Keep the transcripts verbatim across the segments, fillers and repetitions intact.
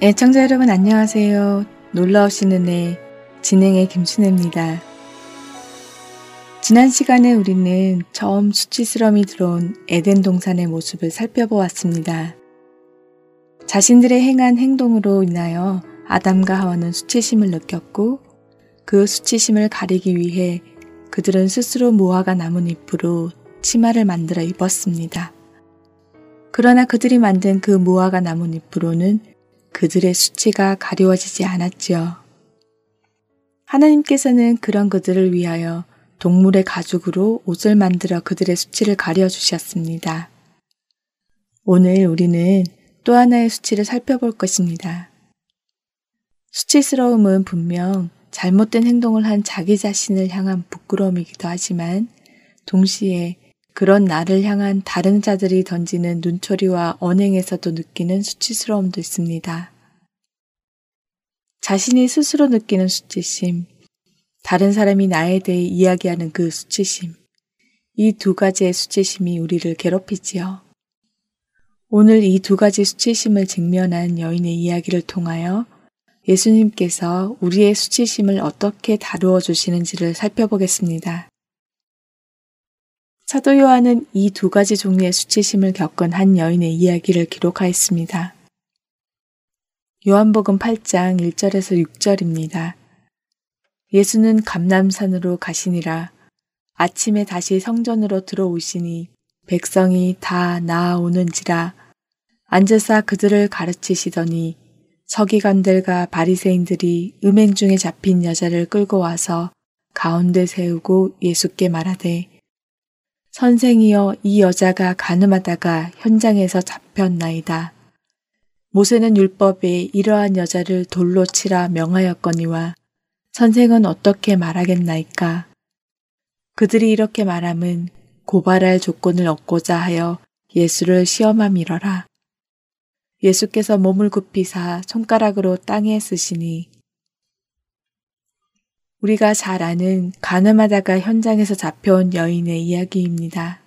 애청자 여러분 안녕하세요. 놀라우신 은혜 진행의 김순혜입니다. 지난 시간에 우리는 처음 수치스러움이 들어온 에덴 동산의 모습을 살펴보았습니다. 자신들의 행한 행동으로 인하여 아담과 하와는 수치심을 느꼈고 그 수치심을 가리기 위해 그들은 스스로 모아간 나뭇잎으로 치마를 만들어 입었습니다. 그러나 그들이 만든 그 모아간 나뭇잎으로는 그들의 수치가 가려워지지 않았지요. 하나님께서는 그런 그들을 위하여 동물의 가죽으로 옷을 만들어 그들의 수치를 가려주셨습니다. 오늘 우리는 또 하나의 수치를 살펴볼 것입니다. 수치스러움은 분명 잘못된 행동을 한 자기 자신을 향한 부끄러움이기도 하지만 동시에 그런 나를 향한 다른 자들이 던지는 눈초리와 언행에서도 느끼는 수치스러움도 있습니다. 자신이 스스로 느끼는 수치심, 다른 사람이 나에 대해 이야기하는 그 수치심, 이 두 가지의 수치심이 우리를 괴롭히지요. 오늘 이 두 가지 수치심을 직면한 여인의 이야기를 통하여 예수님께서 우리의 수치심을 어떻게 다루어 주시는지를 살펴보겠습니다. 사도 요한은 이 두 가지 종류의 수치심을 겪은 한 여인의 이야기를 기록하였습니다. 요한복음 팔 장 일 절에서 육 절입니다. 예수는 감람산으로 가시니라. 아침에 다시 성전으로 들어오시니 백성이 다 나아오는지라. 앉으사 그들을 가르치시더니 서기관들과 바리새인들이 음행 중에 잡힌 여자를 끌고 와서 가운데 세우고 예수께 말하되 선생이여 이 여자가 간음하다가 현장에서 잡혔나이다. 모세는 율법에 이러한 여자를 돌로 치라 명하였거니와 선생은 어떻게 말하겠나이까. 그들이 이렇게 말함은 고발할 조건을 얻고자 하여 예수를 시험함이러라. 예수께서 몸을 굽히사 손가락으로 땅에 쓰시니 우리가 잘 아는 간음하다가 현장에서 잡혀온 여인의 이야기입니다.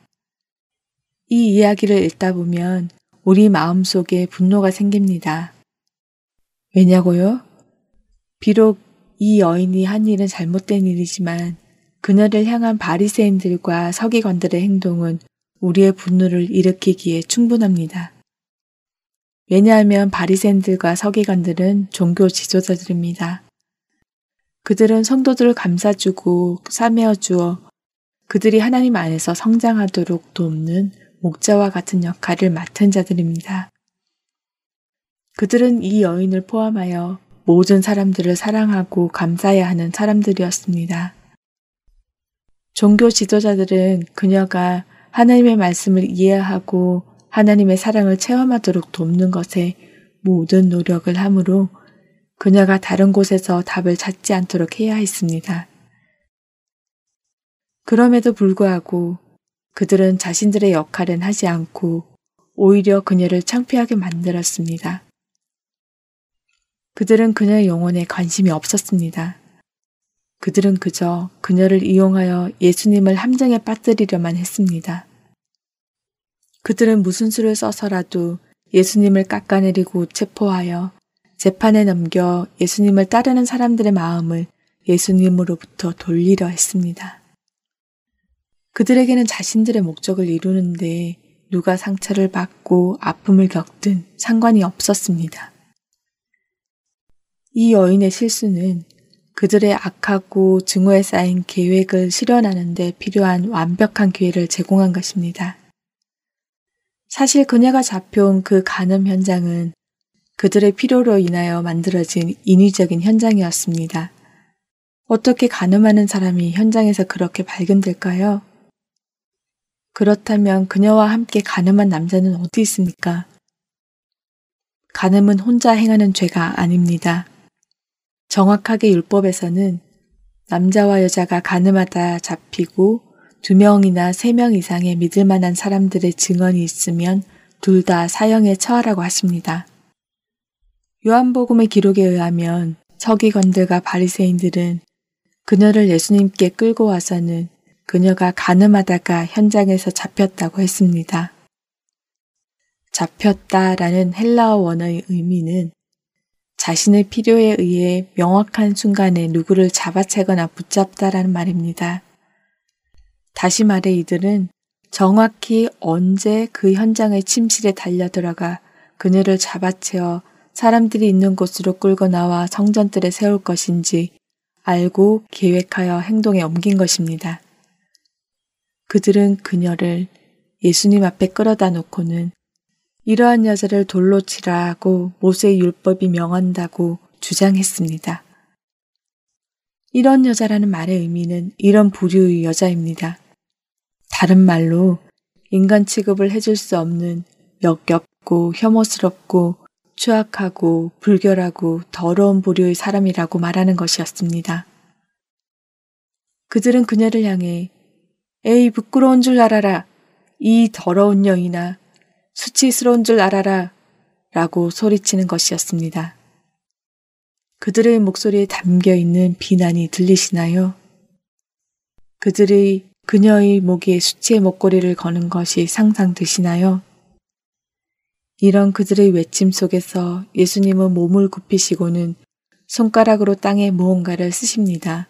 이 이야기를 읽다 보면 우리 마음속에 분노가 생깁니다. 왜냐고요? 비록 이 여인이 한 일은 잘못된 일이지만 그녀를 향한 바리새인들과 서기관들의 행동은 우리의 분노를 일으키기에 충분합니다. 왜냐하면 바리새인들과 서기관들은 종교 지도자들입니다. 그들은 성도들을 감싸주고 싸매어 주어 그들이 하나님 안에서 성장하도록 돕는 목자와 같은 역할을 맡은 자들입니다. 그들은 이 여인을 포함하여 모든 사람들을 사랑하고 감싸야 하는 사람들이었습니다. 종교 지도자들은 그녀가 하나님의 말씀을 이해하고 하나님의 사랑을 체험하도록 돕는 것에 모든 노력을 하므로 그녀가 다른 곳에서 답을 찾지 않도록 해야 했습니다. 그럼에도 불구하고 그들은 자신들의 역할은 하지 않고 오히려 그녀를 창피하게 만들었습니다. 그들은 그녀의 영혼에 관심이 없었습니다. 그들은 그저 그녀를 이용하여 예수님을 함정에 빠뜨리려만 했습니다. 그들은 무슨 수를 써서라도 예수님을 깎아내리고 체포하여 재판에 넘겨 예수님을 따르는 사람들의 마음을 예수님으로부터 돌리려 했습니다. 그들에게는 자신들의 목적을 이루는데 누가 상처를 받고 아픔을 겪든 상관이 없었습니다. 이 여인의 실수는 그들의 악하고 증오에 쌓인 계획을 실현하는 데 필요한 완벽한 기회를 제공한 것입니다. 사실 그녀가 잡혀온 그 간음 현장은 그들의 필요로 인하여 만들어진 인위적인 현장이었습니다. 어떻게 간음하는 사람이 현장에서 그렇게 발견될까요? 그렇다면 그녀와 함께 가늠한 남자는 어디 있습니까? 가늠은 혼자 행하는 죄가 아닙니다. 정확하게 율법에서는 남자와 여자가 가늠하다 잡히고 두 명이나 세 명 이상의 믿을 만한 사람들의 증언이 있으면 둘 다 사형에 처하라고 하십니다. 요한복음의 기록에 의하면 서기관들과 바리새인들은 그녀를 예수님께 끌고 와서는 그녀가 가늠하다가 현장에서 잡혔다고 했습니다. 잡혔다라는 헬라어 원어의 의미는 자신의 필요에 의해 명확한 순간에 누구를 잡아채거나 붙잡다라는 말입니다. 다시 말해 이들은 정확히 언제 그 현장의 침실에 달려들어가 그녀를 잡아채어 사람들이 있는 곳으로 끌고 나와 성전뜰에 세울 것인지 알고 계획하여 행동에 옮긴 것입니다. 그들은 그녀를 예수님 앞에 끌어다 놓고는 이러한 여자를 돌로 치라고 모세의 율법이 명한다고 주장했습니다. 이런 여자라는 말의 의미는 이런 부류의 여자입니다. 다른 말로 인간 취급을 해줄 수 없는 역겹고 혐오스럽고 추악하고 불결하고 더러운 부류의 사람이라고 말하는 것이었습니다. 그들은 그녀를 향해 에이 부끄러운 줄 알아라, 이 더러운 여인아, 수치스러운 줄 알아라 라고 소리치는 것이었습니다. 그들의 목소리에 담겨있는 비난이 들리시나요? 그들의 그녀의 목에 수치의 목걸이를 거는 것이 상상되시나요? 이런 그들의 외침 속에서 예수님은 몸을 굽히시고는 손가락으로 땅에 무언가를 쓰십니다.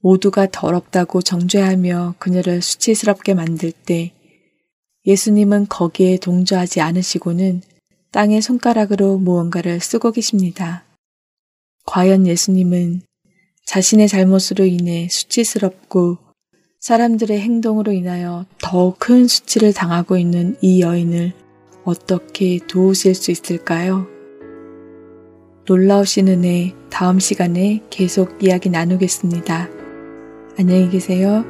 모두가 더럽다고 정죄하며 그녀를 수치스럽게 만들 때 예수님은 거기에 동조하지 않으시고는 땅에 손가락으로 무언가를 쓰고 계십니다. 과연 예수님은 자신의 잘못으로 인해 수치스럽고 사람들의 행동으로 인하여 더 큰 수치를 당하고 있는 이 여인을 어떻게 도우실 수 있을까요? 놀라우신 은혜 다음 시간에 계속 이야기 나누겠습니다. 안녕히 계세요.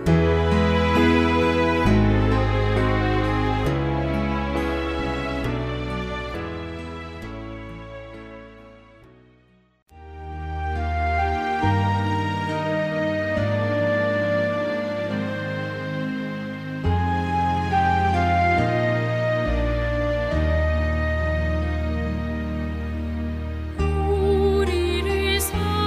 우리를 사랑하신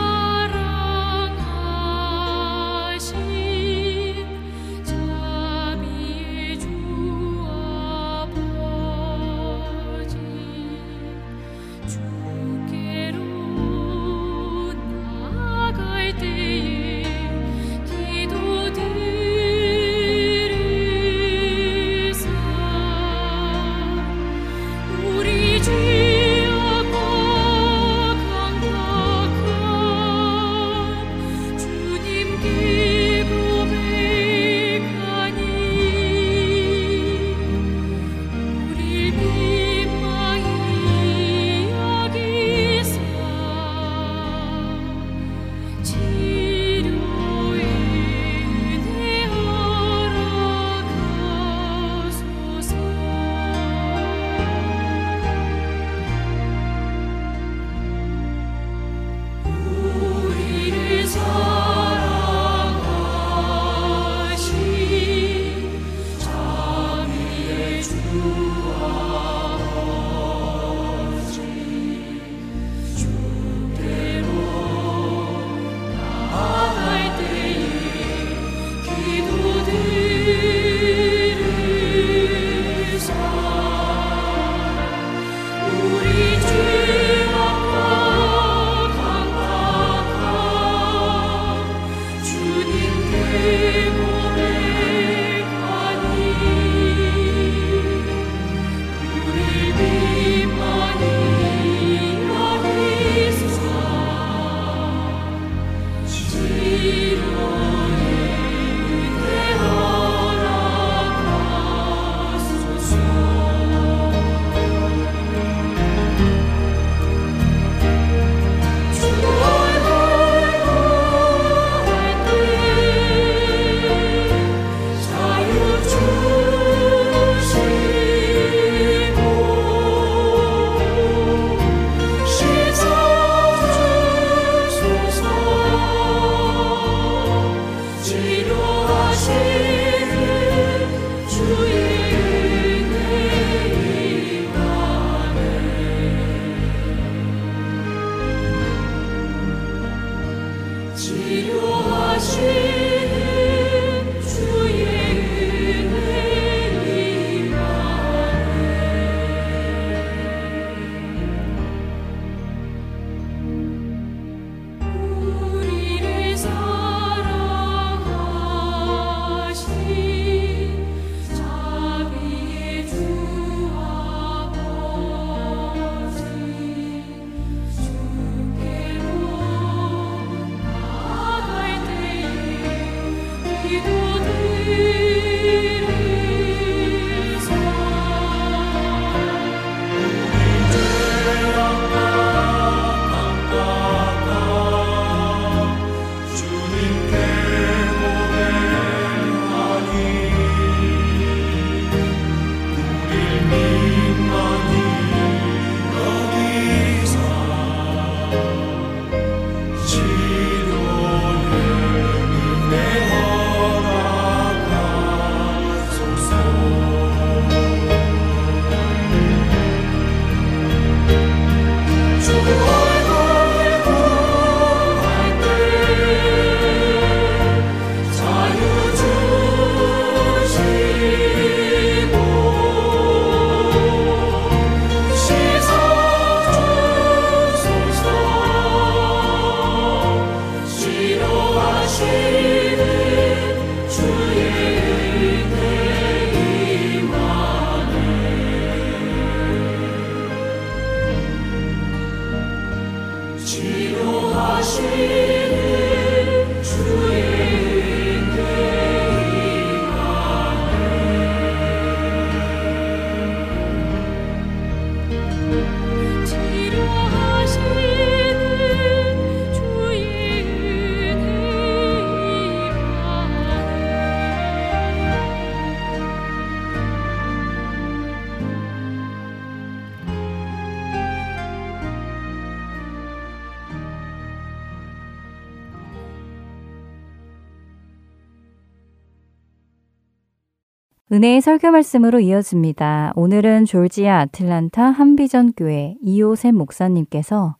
은혜의 설교 말씀으로 이어집니다. 오늘은 조지아 아틀란타 한비전교회 이오셉 목사님께서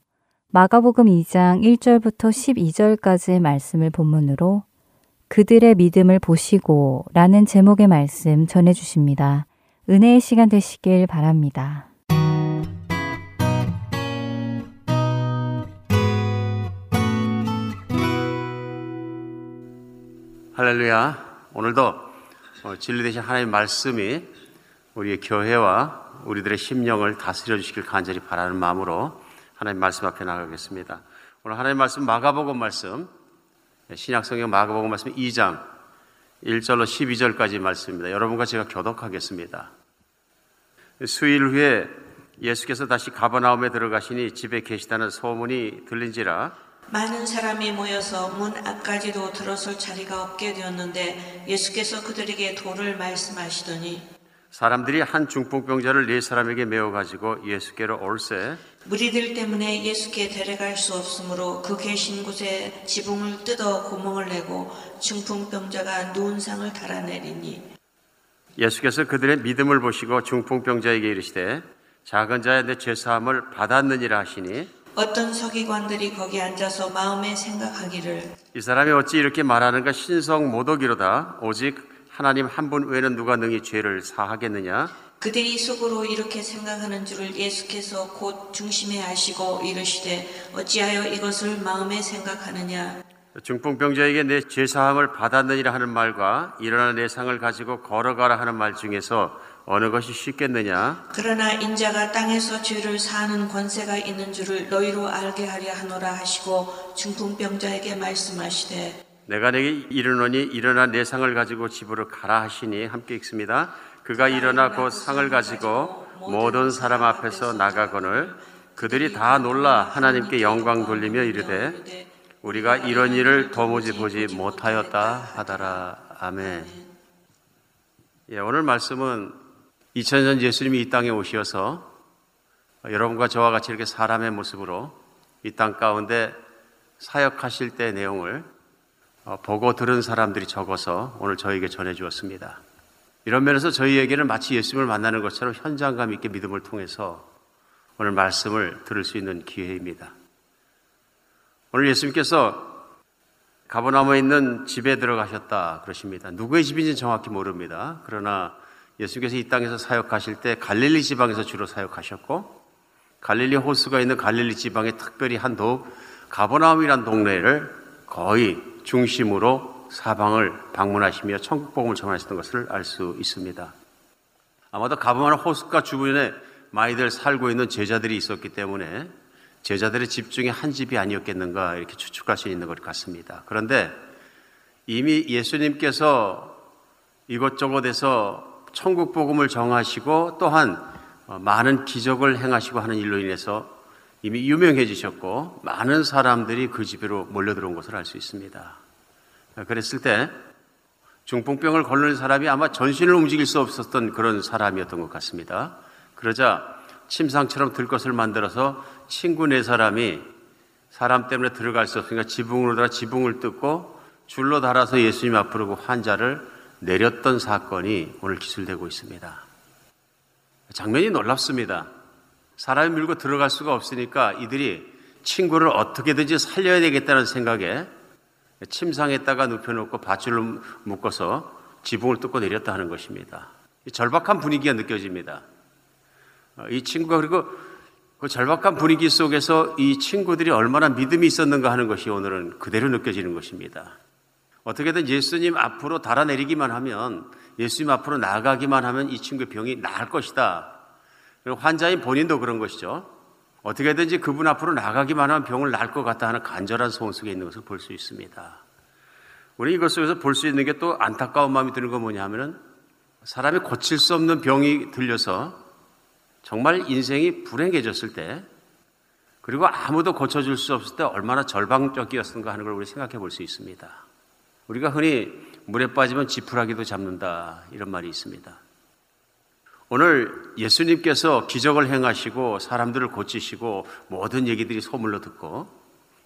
마가복음 이 장 일 절부터 십이 절까지의 말씀을 본문으로 그들의 믿음을 보시고 라는 제목의 말씀 전해주십니다. 은혜의 시간 되시길 바랍니다. 할렐루야. 오늘도 어, 진리 되신 하나님의 말씀이 우리의 교회와 우리들의 심령을 다스려 주시길 간절히 바라는 마음으로 하나님 말씀 앞에 나가겠습니다. 오늘 하나님 말씀 마가복음 말씀, 신약성경 마가복음 말씀 이 장 일 절로 십이 절까지 말씀입니다. 여러분과 제가 교독하겠습니다. 수일 후에 예수께서 다시 가버나움에 들어가시니 집에 계시다는 소문이 들린지라 많은 사람이 모여서 문 앞까지도 들어설 자리가 없게 되었는데 예수께서 그들에게 도를 말씀하시더니 사람들이 한 중풍병자를 네 사람에게 메어가지고 예수께로 올세 무리들 때문에 예수께 데려갈 수 없으므로 그 계신 곳에 지붕을 뜯어 구멍을 내고 중풍병자가 누운 상을 달아내리니 예수께서 그들의 믿음을 보시고 중풍병자에게 이르시되 작은 자야 내 죄사함을 받았느니라 하시니 어떤 서기관들이 거기 앉아서 마음에 생각하기를 이 사람이 어찌 이렇게 말하는가 신성 모독이로다 오직 하나님 한 분 외에는 누가 능히 죄를 사하겠느냐 그들이 속으로 이렇게 생각하는 줄을 예수께서 곧 중심에 아시고 이르시되 어찌하여 이것을 마음에 생각하느냐 중풍병자에게 내 죄사함을 받았느니라 하는 말과 일어나 내 상을 가지고 걸어가라 하는 말 중에서 어느 것이 쉽겠느냐 그러나 인자가 땅에서 죄를 사하는 권세가 있는 줄을 너희로 알게 하려 하노라 하시고 중풍병자에게 말씀하시되 내가 내게 이르노니 일어나 내 상을 가지고 집으로 가라 하시니 함께 읽습니다 그가 일어나 곧 상을 가지고 모든 사람 앞에서 나가거늘 그들이 다 놀라 하나님께 영광 돌리며 이르되 우리가 이런 일을 도무지 보지 못하였다 하더라 아멘 예, 오늘 말씀은 이천 년 전 예수님이 이 땅에 오셔서 여러분과 저와 같이 이렇게 사람의 모습으로 이 땅 가운데 사역하실 때 내용을 보고 들은 사람들이 적어서 오늘 저에게 전해주었습니다. 이런 면에서 저희에게는 마치 예수님을 만나는 것처럼 현장감 있게 믿음을 통해서 오늘 말씀을 들을 수 있는 기회입니다. 오늘 예수님께서 가버나움에 있는 집에 들어가셨다 그러십니다. 누구의 집인지는 정확히 모릅니다. 그러나 예수께서 이 땅에서 사역하실 때 갈릴리 지방에서 주로 사역하셨고, 갈릴리 호수가 있는 갈릴리 지방에 특별히 한독 가버나움이란 동네를 거의 중심으로 사방을 방문하시며 천국복음을 전하시던 것을 알 수 있습니다. 아마도 가버나움 호수가 주변에 많이들 살고 있는 제자들이 있었기 때문에 제자들의 집 중에 한 집이 아니었겠는가 이렇게 추측할 수 있는 것 같습니다. 그런데 이미 예수님께서 이것저것에서 천국복음을 정하시고 또한 많은 기적을 행하시고 하는 일로 인해서 이미 유명해지셨고 많은 사람들이 그 집으로 몰려들어온 것을 알 수 있습니다. 그랬을 때 중풍병을 걸린 사람이 아마 전신을 움직일 수 없었던 그런 사람이었던 것 같습니다. 그러자 침상처럼 들 것을 만들어서 친구 네 사람이 사람 때문에 들어갈 수 없으니까 지붕으로 달아 지붕을 뜯고 줄로 달아서 예수님 앞으로 그 환자를 내렸던 사건이 오늘 기술되고 있습니다. 장면이 놀랍습니다. 사람이 밀고 들어갈 수가 없으니까 이들이 친구를 어떻게든지 살려야 되겠다는 생각에 침상에다가 눕혀놓고 밧줄로 묶어서 지붕을 뜯고 내렸다 하는 것입니다. 절박한 분위기가 느껴집니다. 이 친구가, 그리고 그 절박한 분위기 속에서 이 친구들이 얼마나 믿음이 있었는가 하는 것이 오늘은 그대로 느껴지는 것입니다. 어떻게든 예수님 앞으로 달아내리기만 하면, 예수님 앞으로 나아가기만 하면 이 친구의 병이 나을 것이다. 그리고 환자인 본인도 그런 것이죠. 어떻게든지 그분 앞으로 나가기만 하면 병을 낳을 것 같다 하는 간절한 소원 속에 있는 것을 볼 수 있습니다. 우리 이것 속에서 볼 수 있는 게 또 안타까운 마음이 드는 건 뭐냐 하면은, 사람이 고칠 수 없는 병이 들려서 정말 인생이 불행해졌을 때, 그리고 아무도 고쳐줄 수 없을 때 얼마나 절망적이었는가 하는 걸 우리 생각해 볼 수 있습니다. 우리가 흔히 물에 빠지면 지푸라기도 잡는다 이런 말이 있습니다. 오늘 예수님께서 기적을 행하시고 사람들을 고치시고 모든 얘기들이 소문으로 듣고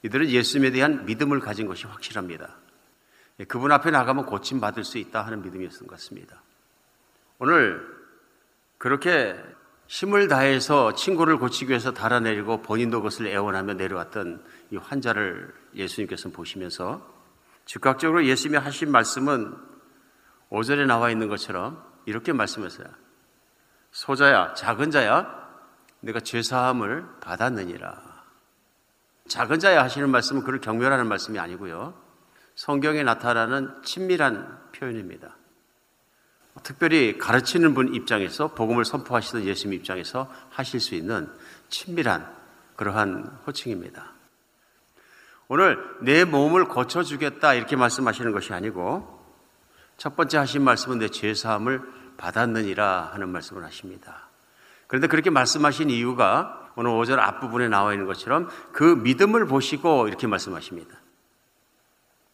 이들은 예수님에 대한 믿음을 가진 것이 확실합니다. 그분 앞에 나가면 고침받을 수 있다 하는 믿음이었던 것 같습니다. 오늘 그렇게 힘을 다해서 친구를 고치기 위해서 달아내리고 본인도 그것을 애원하며 내려왔던 이 환자를 예수님께서 보시면서 즉각적으로 예수님이 하신 말씀은 오 절에 나와 있는 것처럼 이렇게 말씀하세요. 소자야, 작은 자야, 내가 죄사함을 받았느니라. 작은 자야 하시는 말씀은 그를 경멸하는 말씀이 아니고요, 성경에 나타나는 친밀한 표현입니다. 특별히 가르치는 분 입장에서, 복음을 선포하시던 예수님 입장에서 하실 수 있는 친밀한 그러한 호칭입니다. 오늘 내 몸을 고쳐주겠다 이렇게 말씀하시는 것이 아니고, 첫 번째 하신 말씀은 내 죄사함을 받았느니라 하는 말씀을 하십니다. 그런데 그렇게 말씀하신 이유가 오늘 오 절 앞부분에 나와 있는 것처럼 그 믿음을 보시고 이렇게 말씀하십니다.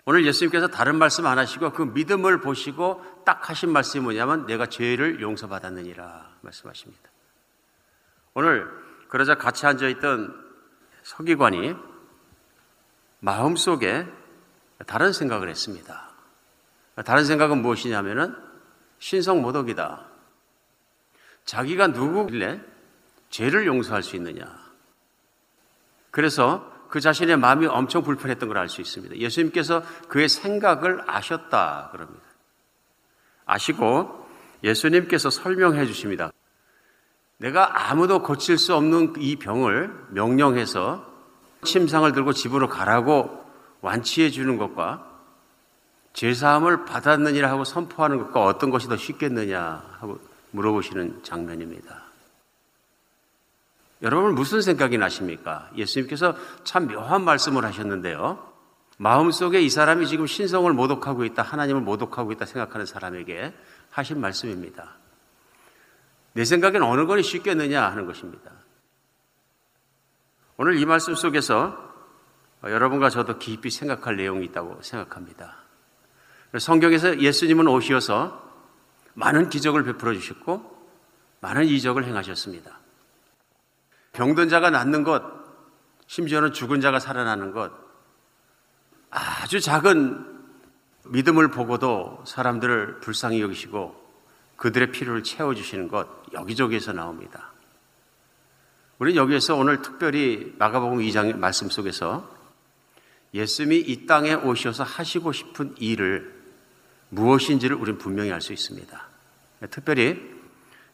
오늘 예수님께서 다른 말씀 안 하시고 그 믿음을 보시고 딱 하신 말씀이 뭐냐면 내가 죄를 용서받았느니라 말씀하십니다. 오늘 그러자 같이 앉아있던 서기관이 마음속에 다른 생각을 했습니다. 다른 생각은 무엇이냐면은 신성모독이다. 자기가 누구길래 죄를 용서할 수 있느냐. 그래서 그 자신의 마음이 엄청 불편했던 걸 알 수 있습니다. 예수님께서 그의 생각을 아셨다 그럽니다. 아시고 예수님께서 설명해 주십니다. 내가 아무도 고칠 수 없는 이 병을 명령해서 침상을 들고 집으로 가라고 완치해 주는 것과 죄사함을 받았느니라 하고 선포하는 것과 어떤 것이 더 쉽겠느냐 하고 물어보시는 장면입니다. 여러분 무슨 생각이 나십니까? 예수님께서 참 묘한 말씀을 하셨는데요, 마음속에 이 사람이 지금 신성을 모독하고 있다, 하나님을 모독하고 있다 생각하는 사람에게 하신 말씀입니다. 내 생각엔 어느 것이 쉽겠느냐 하는 것입니다. 오늘 이 말씀 속에서 여러분과 저도 깊이 생각할 내용이 있다고 생각합니다. 성경에서 예수님은 오셔서 많은 기적을 베풀어 주셨고 많은 이적을 행하셨습니다. 병든 자가 낫는 것, 심지어는 죽은 자가 살아나는 것, 아주 작은 믿음을 보고도 사람들을 불쌍히 여기시고 그들의 필요를 채워주시는 것, 여기저기에서 나옵니다. 우리는 여기에서 오늘 특별히 마가복음 이 장의 말씀 속에서 예수님이 이 땅에 오셔서 하시고 싶은 일을 무엇인지를 우리는 분명히 알 수 있습니다. 특별히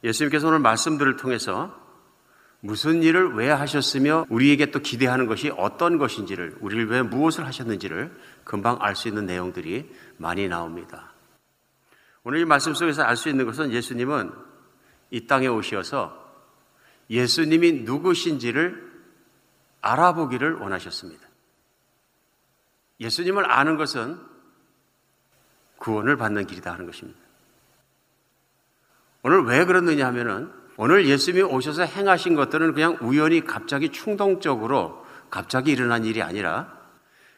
예수님께서 오늘 말씀들을 통해서 무슨 일을 왜 하셨으며 우리에게 또 기대하는 것이 어떤 것인지를, 우리를 왜 무엇을 하셨는지를 금방 알 수 있는 내용들이 많이 나옵니다. 오늘 이 말씀 속에서 알 수 있는 것은 예수님은 이 땅에 오셔서 예수님이 누구신지를 알아보기를 원하셨습니다. 예수님을 아는 것은 구원을 받는 길이다 하는 것입니다. 오늘 왜 그러느냐 하면은 오늘 예수님이 오셔서 행하신 것들은 그냥 우연히 갑자기 충동적으로 갑자기 일어난 일이 아니라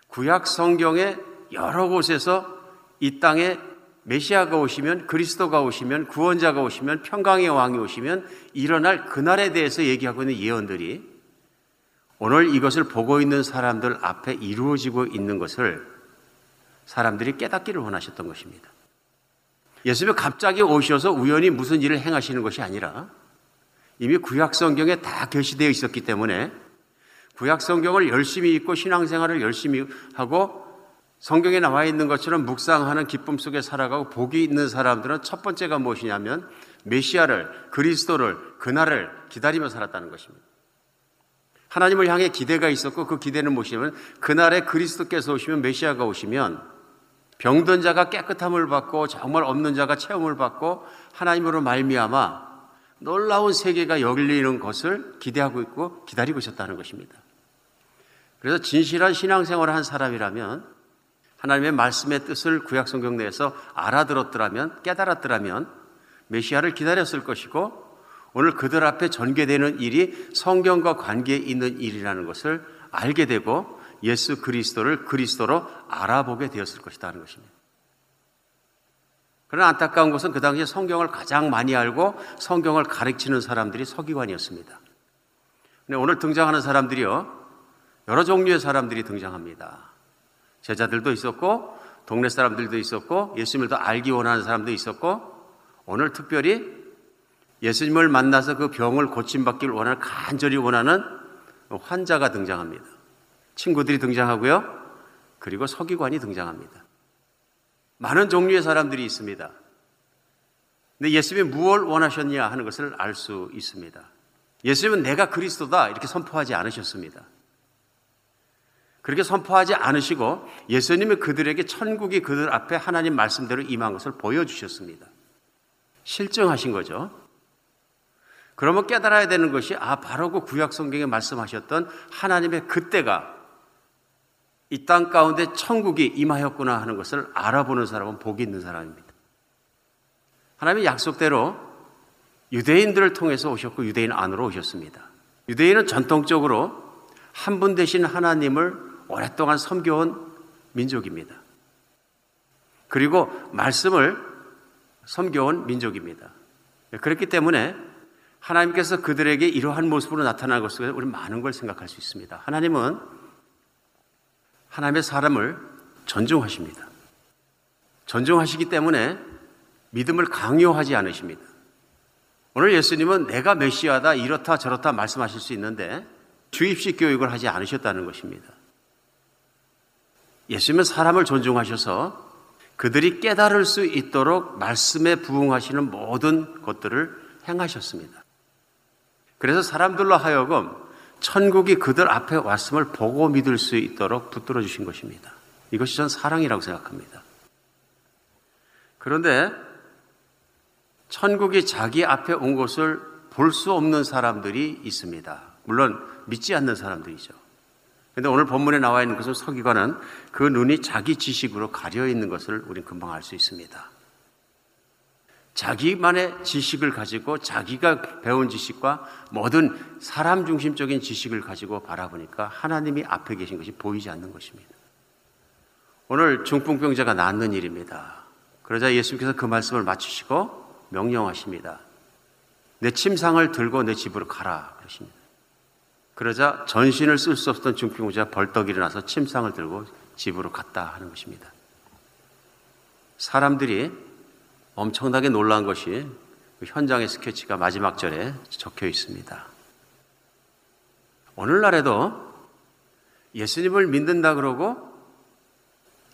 구약 성경의 여러 곳에서 이 땅에 메시아가 오시면, 그리스도가 오시면, 구원자가 오시면, 평강의 왕이 오시면 일어날 그날에 대해서 얘기하고 있는 예언들이 오늘 이것을 보고 있는 사람들 앞에 이루어지고 있는 것을 사람들이 깨닫기를 원하셨던 것입니다. 예수님이 갑자기 오셔서 우연히 무슨 일을 행하시는 것이 아니라 이미 구약 성경에 다 게시되어 있었기 때문에 구약 성경을 열심히 읽고 신앙생활을 열심히 하고 성경에 나와 있는 것처럼 묵상하는 기쁨 속에 살아가고 복이 있는 사람들은 첫 번째가 무엇이냐면 메시아를, 그리스도를, 그날을 기다리며 살았다는 것입니다. 하나님을 향해 기대가 있었고 그 기대는 무엇이냐면 그날에 그리스도께서 오시면, 메시아가 오시면 병든 자가 깨끗함을 받고 정말 없는 자가 체험을 받고 하나님으로 말미암아 놀라운 세계가 열리는 것을 기대하고 있고 기다리고 있었다는 것입니다. 그래서 진실한 신앙생활을 한 사람이라면 하나님의 말씀의 뜻을 구약성경 내에서 알아들었더라면, 깨달았더라면 메시아를 기다렸을 것이고 오늘 그들 앞에 전개되는 일이 성경과 관계에 있는 일이라는 것을 알게 되고 예수 그리스도를 그리스도로 알아보게 되었을 것이다 하는 것입니다. 그러나 안타까운 것은 그 당시에 성경을 가장 많이 알고 성경을 가르치는 사람들이 서기관이었습니다. 그런데 오늘 등장하는 사람들이요, 여러 종류의 사람들이 등장합니다. 제자들도 있었고 동네 사람들도 있었고 예수님을 더 알기 원하는 사람도 있었고 오늘 특별히 예수님을 만나서 그 병을 고침받기를 원하는, 간절히 원하는 환자가 등장합니다. 친구들이 등장하고요. 그리고 서기관이 등장합니다. 많은 종류의 사람들이 있습니다. 근데 예수님이 무엇을 원하셨냐 하는 것을 알 수 있습니다. 예수님은 내가 그리스도다 이렇게 선포하지 않으셨습니다. 그렇게 선포하지 않으시고 예수님이 그들에게 천국이 그들 앞에 하나님 말씀대로 임한 것을 보여주셨습니다. 실증하신 거죠. 그러면 깨달아야 되는 것이 아 바로 그 구약 성경에 말씀하셨던 하나님의 그때가 이 땅 가운데 천국이 임하였구나 하는 것을 알아보는 사람은 복이 있는 사람입니다. 하나님의 약속대로 유대인들을 통해서 오셨고 유대인 안으로 오셨습니다. 유대인은 전통적으로 한 분 되신 하나님을 오랫동안 섬겨온 민족입니다. 그리고 말씀을 섬겨온 민족입니다. 그렇기 때문에 하나님께서 그들에게 이러한 모습으로 나타난 것에 우리 많은 걸 생각할 수 있습니다. 하나님은 하나님의 사람을 존중하십니다. 존중하시기 때문에 믿음을 강요하지 않으십니다. 오늘 예수님은 내가 메시아다 이렇다 저렇다 말씀하실 수 있는데 주입식 교육을 하지 않으셨다는 것입니다. 예수님은 사람을 존중하셔서 그들이 깨달을 수 있도록 말씀에 부응하시는 모든 것들을 행하셨습니다. 그래서 사람들로 하여금 천국이 그들 앞에 왔음을 보고 믿을 수 있도록 붙들어 주신 것입니다. 이것이 전 사랑이라고 생각합니다. 그런데 천국이 자기 앞에 온 것을 볼 수 없는 사람들이 있습니다. 물론 믿지 않는 사람들이죠. 그런데 오늘 본문에 나와 있는 것은 서기관은 그 눈이 자기 지식으로 가려 있는 것을 우린 금방 알 수 있습니다. 자기만의 지식을 가지고 자기가 배운 지식과 모든 사람 중심적인 지식을 가지고 바라보니까 하나님이 앞에 계신 것이 보이지 않는 것입니다. 오늘 중풍병자가 낫는 일입니다. 그러자 예수님께서 그 말씀을 마치시고 명령하십니다. 내 침상을 들고 내 집으로 가라 그러십니다. 그러자 전신을 쓸 수 없던 중풍병자가 벌떡 일어나서 침상을 들고 집으로 갔다 하는 것입니다. 사람들이 엄청나게 놀란 것이 현장의 스케치가 마지막 절에 적혀 있습니다. 오늘날에도 예수님을 믿는다 그러고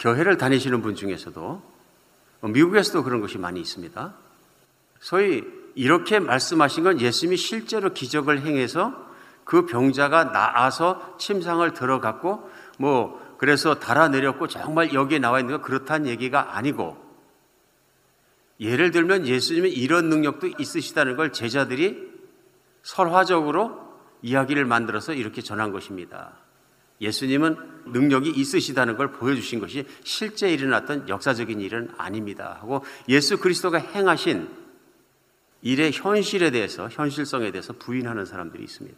교회를 다니시는 분 중에서도 미국에서도 그런 것이 많이 있습니다. 소위 이렇게 말씀하신 건 예수님이 실제로 기적을 행해서 그 병자가 나아서 침상을 들어갔고 뭐 그래서 달아내렸고 정말 여기에 나와 있는 건 그렇다는 얘기가 아니고, 예를 들면 예수님은 이런 능력도 있으시다는 걸 제자들이 설화적으로 이야기를 만들어서 이렇게 전한 것입니다. 예수님은 능력이 있으시다는 걸 보여주신 것이 실제 일어났던 역사적인 일은 아닙니다 하고, 예수 그리스도가 행하신 일의 현실에 대해서, 현실성에 대해서 부인하는 사람들이 있습니다.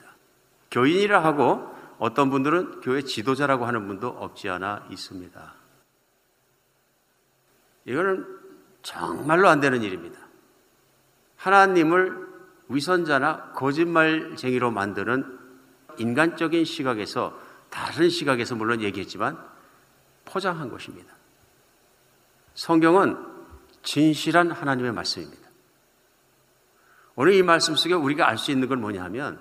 교인이라 하고 어떤 분들은 교회 지도자라고 하는 분도 없지 않아 있습니다. 이거는 정말로 안 되는 일입니다. 하나님을 위선자나 거짓말쟁이로 만드는 인간적인 시각에서, 다른 시각에서 물론 얘기했지만 포장한 것입니다. 성경은 진실한 하나님의 말씀입니다. 오늘 이 말씀 속에 우리가 알 수 있는 건 뭐냐 하면,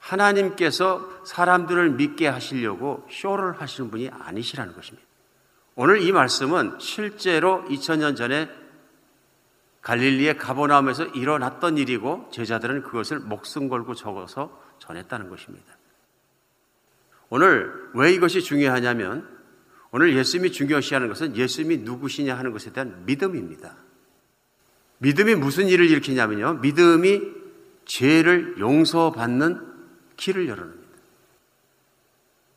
하나님께서 사람들을 믿게 하시려고 쇼를 하시는 분이 아니시라는 것입니다. 오늘 이 말씀은 실제로 이천 년 전에 갈릴리의 가버나움에서 일어났던 일이고, 제자들은 그것을 목숨 걸고 적어서 전했다는 것입니다. 오늘 왜 이것이 중요하냐면, 오늘 예수님이 중요시하는 것은 예수님이 누구시냐 하는 것에 대한 믿음입니다. 믿음이 무슨 일을 일으키냐면요, 믿음이 죄를 용서받는 길을 열어냅니다.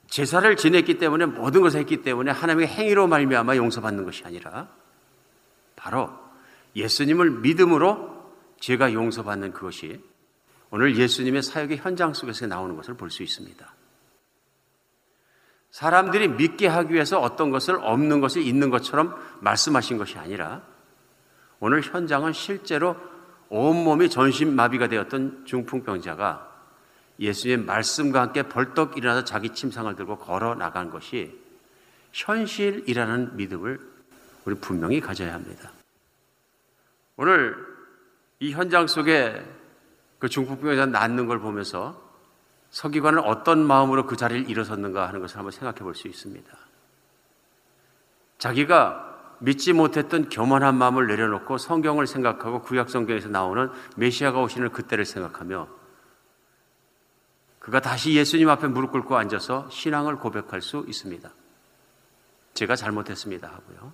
제사를 지냈기 때문에, 모든 것을 했기 때문에 하나님의 행위로 말미암아 용서받는 것이 아니라 바로 예수님을 믿음으로 죄가 용서받는, 그것이 오늘 예수님의 사역의 현장 속에서 나오는 것을 볼 수 있습니다. 사람들이 믿게 하기 위해서 어떤 것을, 없는 것을 있는 것처럼 말씀하신 것이 아니라, 오늘 현장은 실제로 온몸이 전신마비가 되었던 중풍병자가 예수님의 말씀과 함께 벌떡 일어나서 자기 침상을 들고 걸어 나간 것이 현실이라는 믿음을 우리 분명히 가져야 합니다. 오늘 이 현장 속에 그 중풍병자가 낫는 걸 보면서 서기관은 어떤 마음으로 그 자리를 일어섰는가 하는 것을 한번 생각해 볼 수 있습니다. 자기가 믿지 못했던 교만한 마음을 내려놓고 성경을 생각하고 구약 성경에서 나오는 메시아가 오시는 그때를 생각하며, 그가 다시 예수님 앞에 무릎 꿇고 앉아서 신앙을 고백할 수 있습니다. 제가 잘못했습니다 하고요.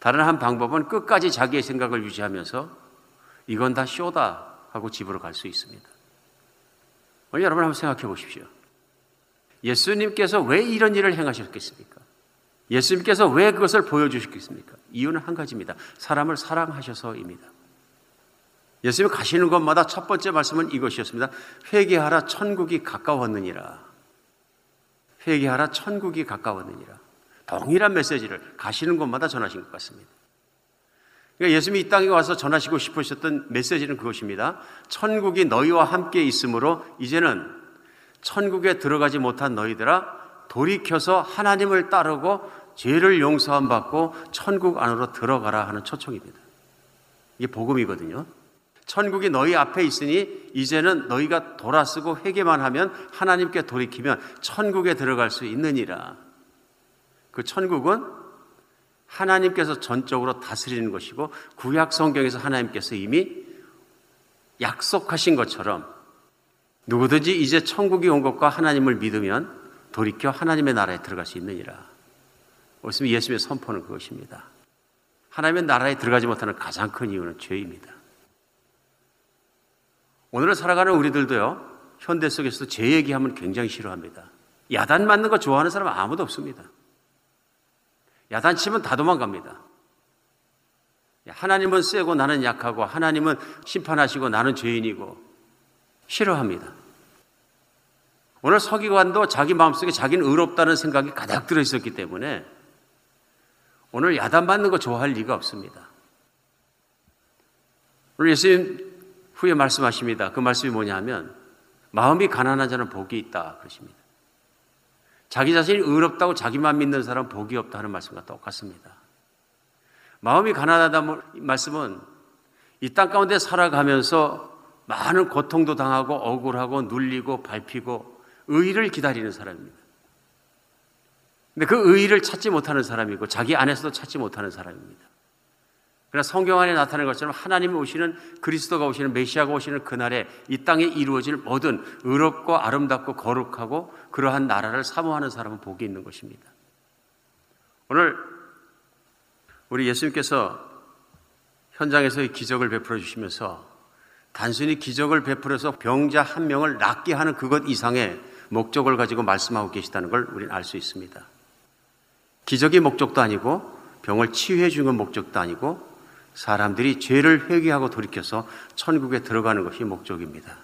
다른 한 방법은 끝까지 자기의 생각을 유지하면서 이건 다 쇼다 하고 집으로 갈 수 있습니다. 오늘 여러분 한번 생각해 보십시오. 예수님께서 왜 이런 일을 행하셨겠습니까? 예수님께서 왜 그것을 보여주셨겠습니까? 이유는 한 가지입니다. 사람을 사랑하셔서입니다. 예수님이 가시는 곳마다 첫 번째 말씀은 이것이었습니다. 회개하라, 천국이 가까웠느니라. 회개하라, 천국이 가까웠느니라. 동일한 메시지를 가시는 곳마다 전하신 것 같습니다. 그러니까 예수님이 이 땅에 와서 전하시고 싶으셨던 메시지는 그것입니다. 천국이 너희와 함께 있으므로 이제는 천국에 들어가지 못한 너희들아, 돌이켜서 하나님을 따르고 죄를 용서함 받고 천국 안으로 들어가라 하는 초청입니다. 이게 복음이거든요. 천국이 너희 앞에 있으니 이제는 너희가 돌아서고 회개만 하면, 하나님께 돌이키면 천국에 들어갈 수 있느니라. 그 천국은 하나님께서 전적으로 다스리는 것이고, 구약 성경에서 하나님께서 이미 약속하신 것처럼 누구든지 이제 천국이 온 것과 하나님을 믿으면 돌이켜 하나님의 나라에 들어갈 수 있느니라. 오늘 예수님의 선포는 그것입니다. 하나님의 나라에 들어가지 못하는 가장 큰 이유는 죄입니다. 오늘을 살아가는 우리들도요, 현대 속에서도 죄 얘기하면 굉장히 싫어합니다. 야단 맞는 거 좋아하는 사람은 아무도 없습니다. 야단 치면 다 도망갑니다. 하나님은 세고 나는 약하고, 하나님은 심판하시고 나는 죄인이고, 싫어합니다. 오늘 서기관도 자기 마음속에 자기는 의롭다는 생각이 가득 들어있었기 때문에 오늘 야단 받는 거 좋아할 리가 없습니다. 오늘 예수님 후에 말씀하십니다. 그 말씀이 뭐냐 하면, 마음이 가난한 자는 복이 있다 그러십니다. 자기 자신이 의롭다고 자기만 믿는 사람은 복이 없다 하는 말씀과 똑같습니다. 마음이 가난하다는 말씀은 이 땅 가운데 살아가면서 많은 고통도 당하고 억울하고 눌리고 밟히고 의의를 기다리는 사람입니다. 근데 그 의의를 찾지 못하는 사람이고 자기 안에서도 찾지 못하는 사람입니다. 그러나 성경 안에 나타나는 것처럼 하나님이 오시는, 그리스도가 오시는, 메시아가 오시는 그날에 이 땅에 이루어질 모든 의롭고 아름답고 거룩하고 그러한 나라를 사모하는 사람은 복이 있는 것입니다. 오늘 우리 예수님께서 현장에서의 기적을 베풀어 주시면서 단순히 기적을 베풀어서 병자 한 명을 낫게 하는 그것 이상의 목적을 가지고 말씀하고 계시다는 걸 우리는 알 수 있습니다. 기적이 목적도 아니고 병을 치유해 주는 목적도 아니고 사람들이 죄를 회개하고 돌이켜서 천국에 들어가는 것이 목적입니다.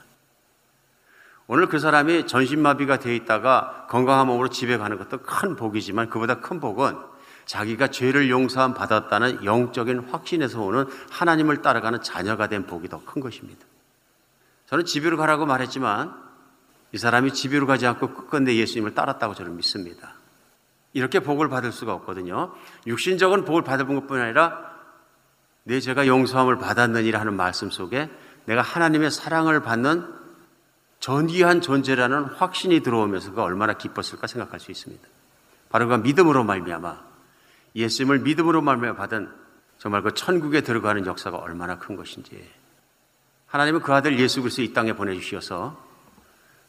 오늘 그 사람이 전신마비가 되어 있다가 건강한 몸으로 집에 가는 것도 큰 복이지만 그보다 큰 복은 자기가 죄를 용서함 받았다는 영적인 확신에서 오는 하나님을 따라가는 자녀가 된 복이 더 큰 것입니다. 저는 집으로 가라고 말했지만 이 사람이 집으로 가지 않고 끝끝내 예수님을 따랐다고 저는 믿습니다. 이렇게 복을 받을 수가 없거든요. 육신적인 복을 받아본 것뿐 아니라 내 죄가 용서함을 받았느니라 하는 말씀 속에 내가 하나님의 사랑을 받는 전귀한 존재라는 확신이 들어오면서 그가 얼마나 기뻤을까 생각할 수 있습니다. 바로 그가 믿음으로 말미암아 예수님을 믿음으로 말미암아 받은 정말 그 천국에 들어가는 역사가 얼마나 큰 것인지, 하나님은 그 아들 예수 그리스도 이 땅에 보내주셔서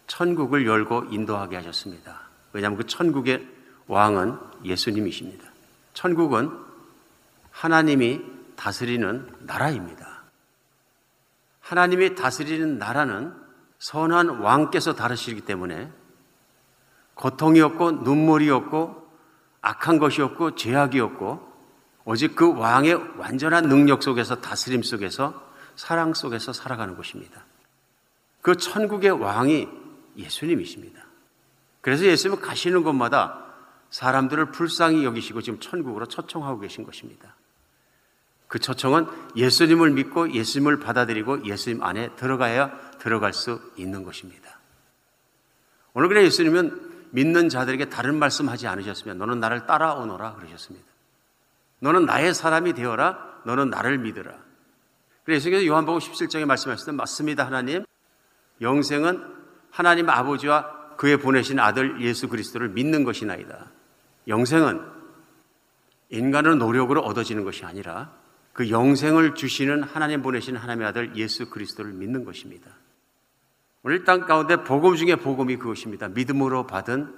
천국을 열고 인도하게 하셨습니다. 왜냐하면 그 천국의 왕은 예수님이십니다. 천국은 하나님이 다스리는 나라입니다. 하나님이 다스리는 나라는 선한 왕께서 다스리기 때문에 고통이 없고 눈물이 없고 악한 것이 없고 죄악이 없고 오직 그 왕의 완전한 능력 속에서, 다스림 속에서, 사랑 속에서 살아가는 곳입니다. 그 천국의 왕이 예수님이십니다. 그래서 예수님은 가시는 곳마다 사람들을 불쌍히 여기시고 지금 천국으로 초청하고 계신 것입니다. 그 초청은 예수님을 믿고 예수님을 받아들이고 예수님 안에 들어가야 들어갈 수 있는 것입니다. 오늘 그래 예수님은 믿는 자들에게 다른 말씀하지 않으셨으면 너는 나를 따라오너라 그러셨습니다. 너는 나의 사람이 되어라. 너는 나를 믿으라. 그래 예수님께서 요한복음 십칠 장에 말씀하셨을 때 맞습니다. 하나님, 영생은 하나님 아버지와 그의 보내신 아들 예수 그리스도를 믿는 것이나이다. 영생은 인간의 노력으로 얻어지는 것이 아니라 그 영생을 주시는 하나님 보내신 하나님의 아들 예수 그리스도를 믿는 것입니다. 오늘 땅 가운데 복음 중에 복음이 그것입니다. 믿음으로 받은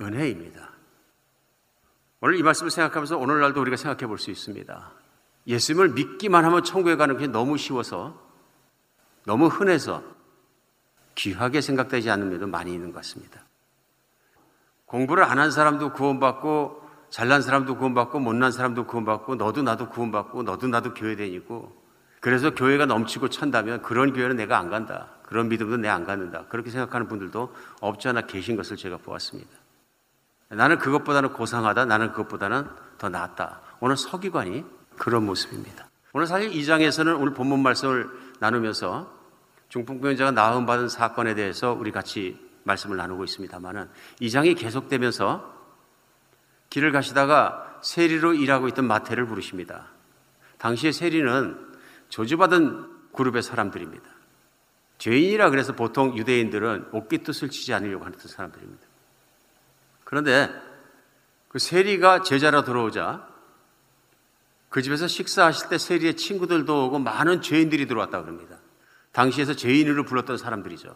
은혜입니다. 오늘 이 말씀을 생각하면서 오늘날도 우리가 생각해 볼 수 있습니다. 예수님을 믿기만 하면 천국에 가는 게 너무 쉬워서, 너무 흔해서 귀하게 생각되지 않는 면도 많이 있는 것 같습니다. 공부를 안 한 사람도 구원받고, 잘난 사람도 구원받고, 못난 사람도 구원받고, 너도 나도 구원받고, 너도 나도 교회 다니고, 그래서 교회가 넘치고 찬다면 그런 교회는 내가 안 간다, 그런 믿음도 내가 안 갖는다, 그렇게 생각하는 분들도 없지 않아 계신 것을 제가 보았습니다. 나는 그것보다는 고상하다, 나는 그것보다는 더 낫다. 오늘 서기관이 그런 모습입니다. 오늘 사실 이 장에서는 오늘 본문 말씀을 나누면서 중풍병자가 나음받은 사건에 대해서 우리 같이 말씀을 나누고 있습니다만은 이 장이 계속되면서 길을 가시다가 세리로 일하고 있던 마태를 부르십니다. 당시의 세리는 저주받은 그룹의 사람들입니다. 죄인이라 그래서 보통 유대인들은 옥깃뜻을 치지 않으려고 하는 사람들입니다. 그런데 그 세리가 제자로 들어오자 그 집에서 식사하실 때 세리의 친구들도 오고 많은 죄인들이 들어왔다고 합니다. 당시에서 죄인으로 불렀던 사람들이죠.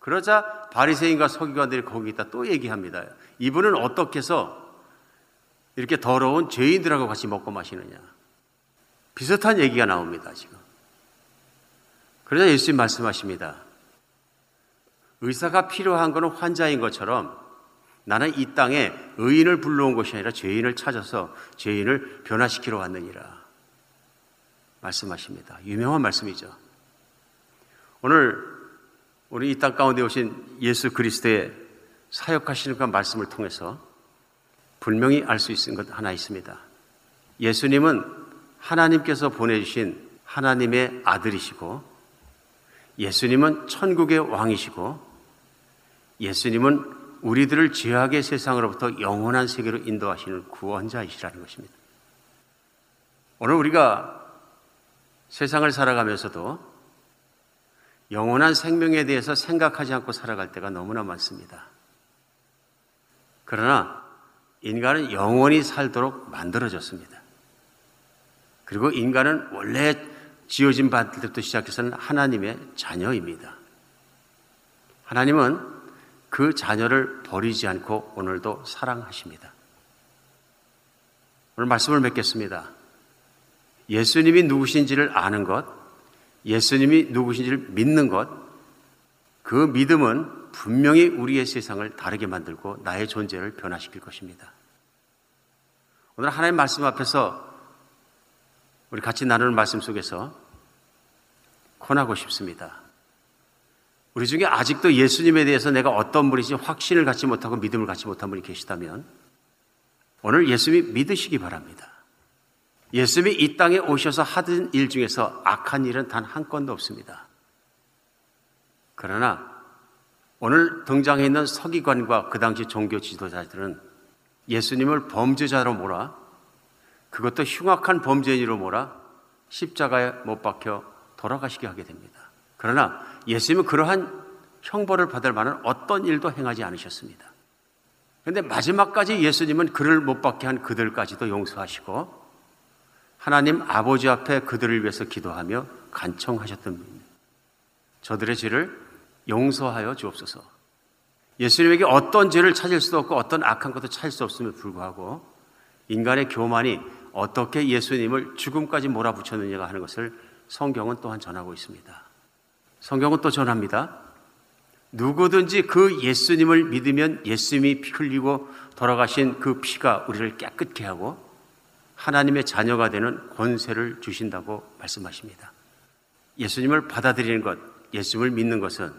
그러자 바리새인과 서기관들이 거기다 또 얘기합니다. 이분은 어떻게 해서 이렇게 더러운 죄인들하고 같이 먹고 마시느냐. 비슷한 얘기가 나옵니다, 지금. 그러자 예수님 말씀하십니다. 의사가 필요한 것은 환자인 것처럼 나는 이 땅에 의인을 불러온 것이 아니라 죄인을 찾아서 죄인을 변화시키러 왔느니라 말씀하십니다. 유명한 말씀이죠. 오늘 우리 이 땅 가운데 오신 예수 그리스도의 사역하시는 그 말씀을 통해서 분명히 알 수 있는 것 하나 있습니다. 예수님은 하나님께서 보내주신 하나님의 아들이시고, 예수님은 천국의 왕이시고, 예수님은 우리들을 죄악의 세상으로부터 영원한 세계로 인도하시는 구원자이시라는 것입니다. 오늘 우리가 세상을 살아가면서도 영원한 생명에 대해서 생각하지 않고 살아갈 때가 너무나 많습니다. 그러나 인간은 영원히 살도록 만들어졌습니다. 그리고 인간은 원래 지어진 바 때부터 시작해서는 하나님의 자녀입니다. 하나님은 그 자녀를 버리지 않고 오늘도 사랑하십니다. 오늘 말씀을 맺겠습니다. 예수님이 누구신지를 아는 것, 예수님이 누구신지를 믿는 것, 그 믿음은 분명히 우리의 세상을 다르게 만들고 나의 존재를 변화시킬 것입니다. 오늘 하나님 말씀 앞에서 우리 같이 나누는 말씀 속에서 권하고 싶습니다. 우리 중에 아직도 예수님에 대해서 내가 어떤 분이지 확신을 갖지 못하고 믿음을 갖지 못한 분이 계시다면 오늘 예수님이 믿으시기 바랍니다. 예수님이 이 땅에 오셔서 하던 일 중에서 악한 일은 단 한 건도 없습니다. 그러나 오늘 등장해 있는 서기관과 그 당시 종교 지도자들은 예수님을 범죄자로 몰아, 그것도 흉악한 범죄인으로 몰아 십자가에 못 박혀 돌아가시게 하게 됩니다. 그러나 예수님은 그러한 형벌을 받을 만한 어떤 일도 행하지 않으셨습니다. 그런데 마지막까지 예수님은 그를 못 박게 한 그들까지도 용서하시고 하나님 아버지 앞에 그들을 위해서 기도하며 간청하셨던 분입니다. 저들의 죄를 용서하여 주옵소서. 예수님에게 어떤 죄를 찾을 수도 없고 어떤 악한 것도 찾을 수 없음에 불구하고 인간의 교만이 어떻게 예수님을 죽음까지 몰아붙였느냐 하는 것을 성경은 또한 전하고 있습니다. 성경은 또 전합니다. 누구든지 그 예수님을 믿으면 예수님이 피 흘리고 돌아가신 그 피가 우리를 깨끗게 하고 하나님의 자녀가 되는 권세를 주신다고 말씀하십니다. 예수님을 받아들이는 것, 예수님을 믿는 것은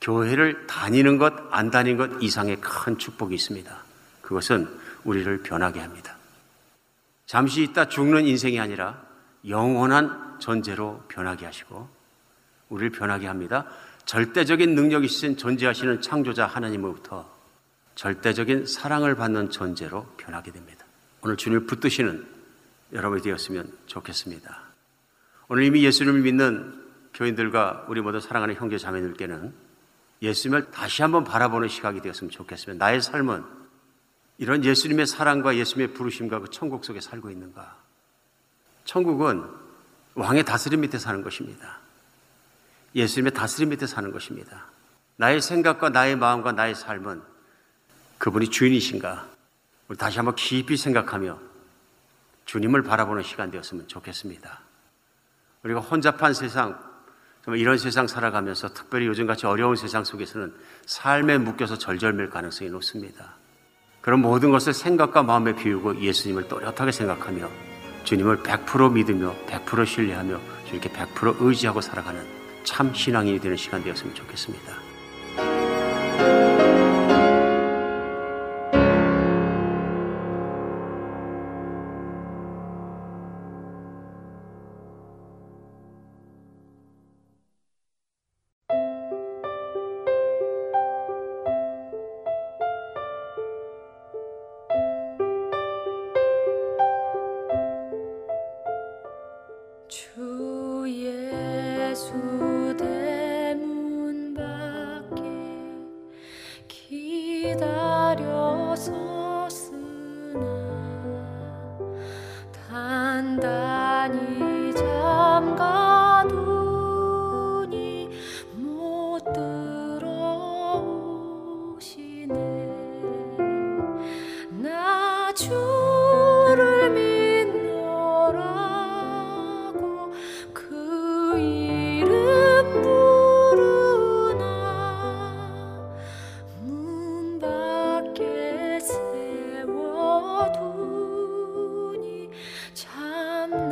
교회를 다니는 것, 안 다니는 것 이상의 큰 축복이 있습니다. 그것은 우리를 변하게 합니다. 잠시 있다 죽는 인생이 아니라 영원한 존재로 변하게 하시고 우리를 변하게 합니다. 절대적인 능력이신 존재하시는 창조자 하나님으로부터 절대적인 사랑을 받는 존재로 변하게 됩니다. 오늘 주님을 붙드시는 여러분이 되었으면 좋겠습니다. 오늘 이미 예수님을 믿는 교인들과 우리 모두 사랑하는 형제 자매들께는 예수님을 다시 한번 바라보는 시각이 되었으면 좋겠습니다. 나의 삶은 이런 예수님의 사랑과 예수님의 부르심과 그 천국 속에 살고 있는가? 천국은 왕의 다스림 밑에 사는 것입니다. 예수님의 다스림 밑에 사는 것입니다. 나의 생각과 나의 마음과 나의 삶은 그분이 주인이신가? 우리 다시 한번 깊이 생각하며 주님을 바라보는 시간 되었으면 좋겠습니다. 우리가 혼잡한 세상, 정말 이런 세상 살아가면서 특별히 요즘같이 어려운 세상 속에서는 삶에 묶여서 절절맬 가능성이 높습니다. 그런 모든 것을 생각과 마음에 비우고 예수님을 또렷하게 생각하며 주님을 백 퍼센트 믿으며 백 퍼센트 신뢰하며 주님께 백 퍼센트 의지하고 살아가는 참 신앙인이 되는 시간 되었으면 좋겠습니다. I'm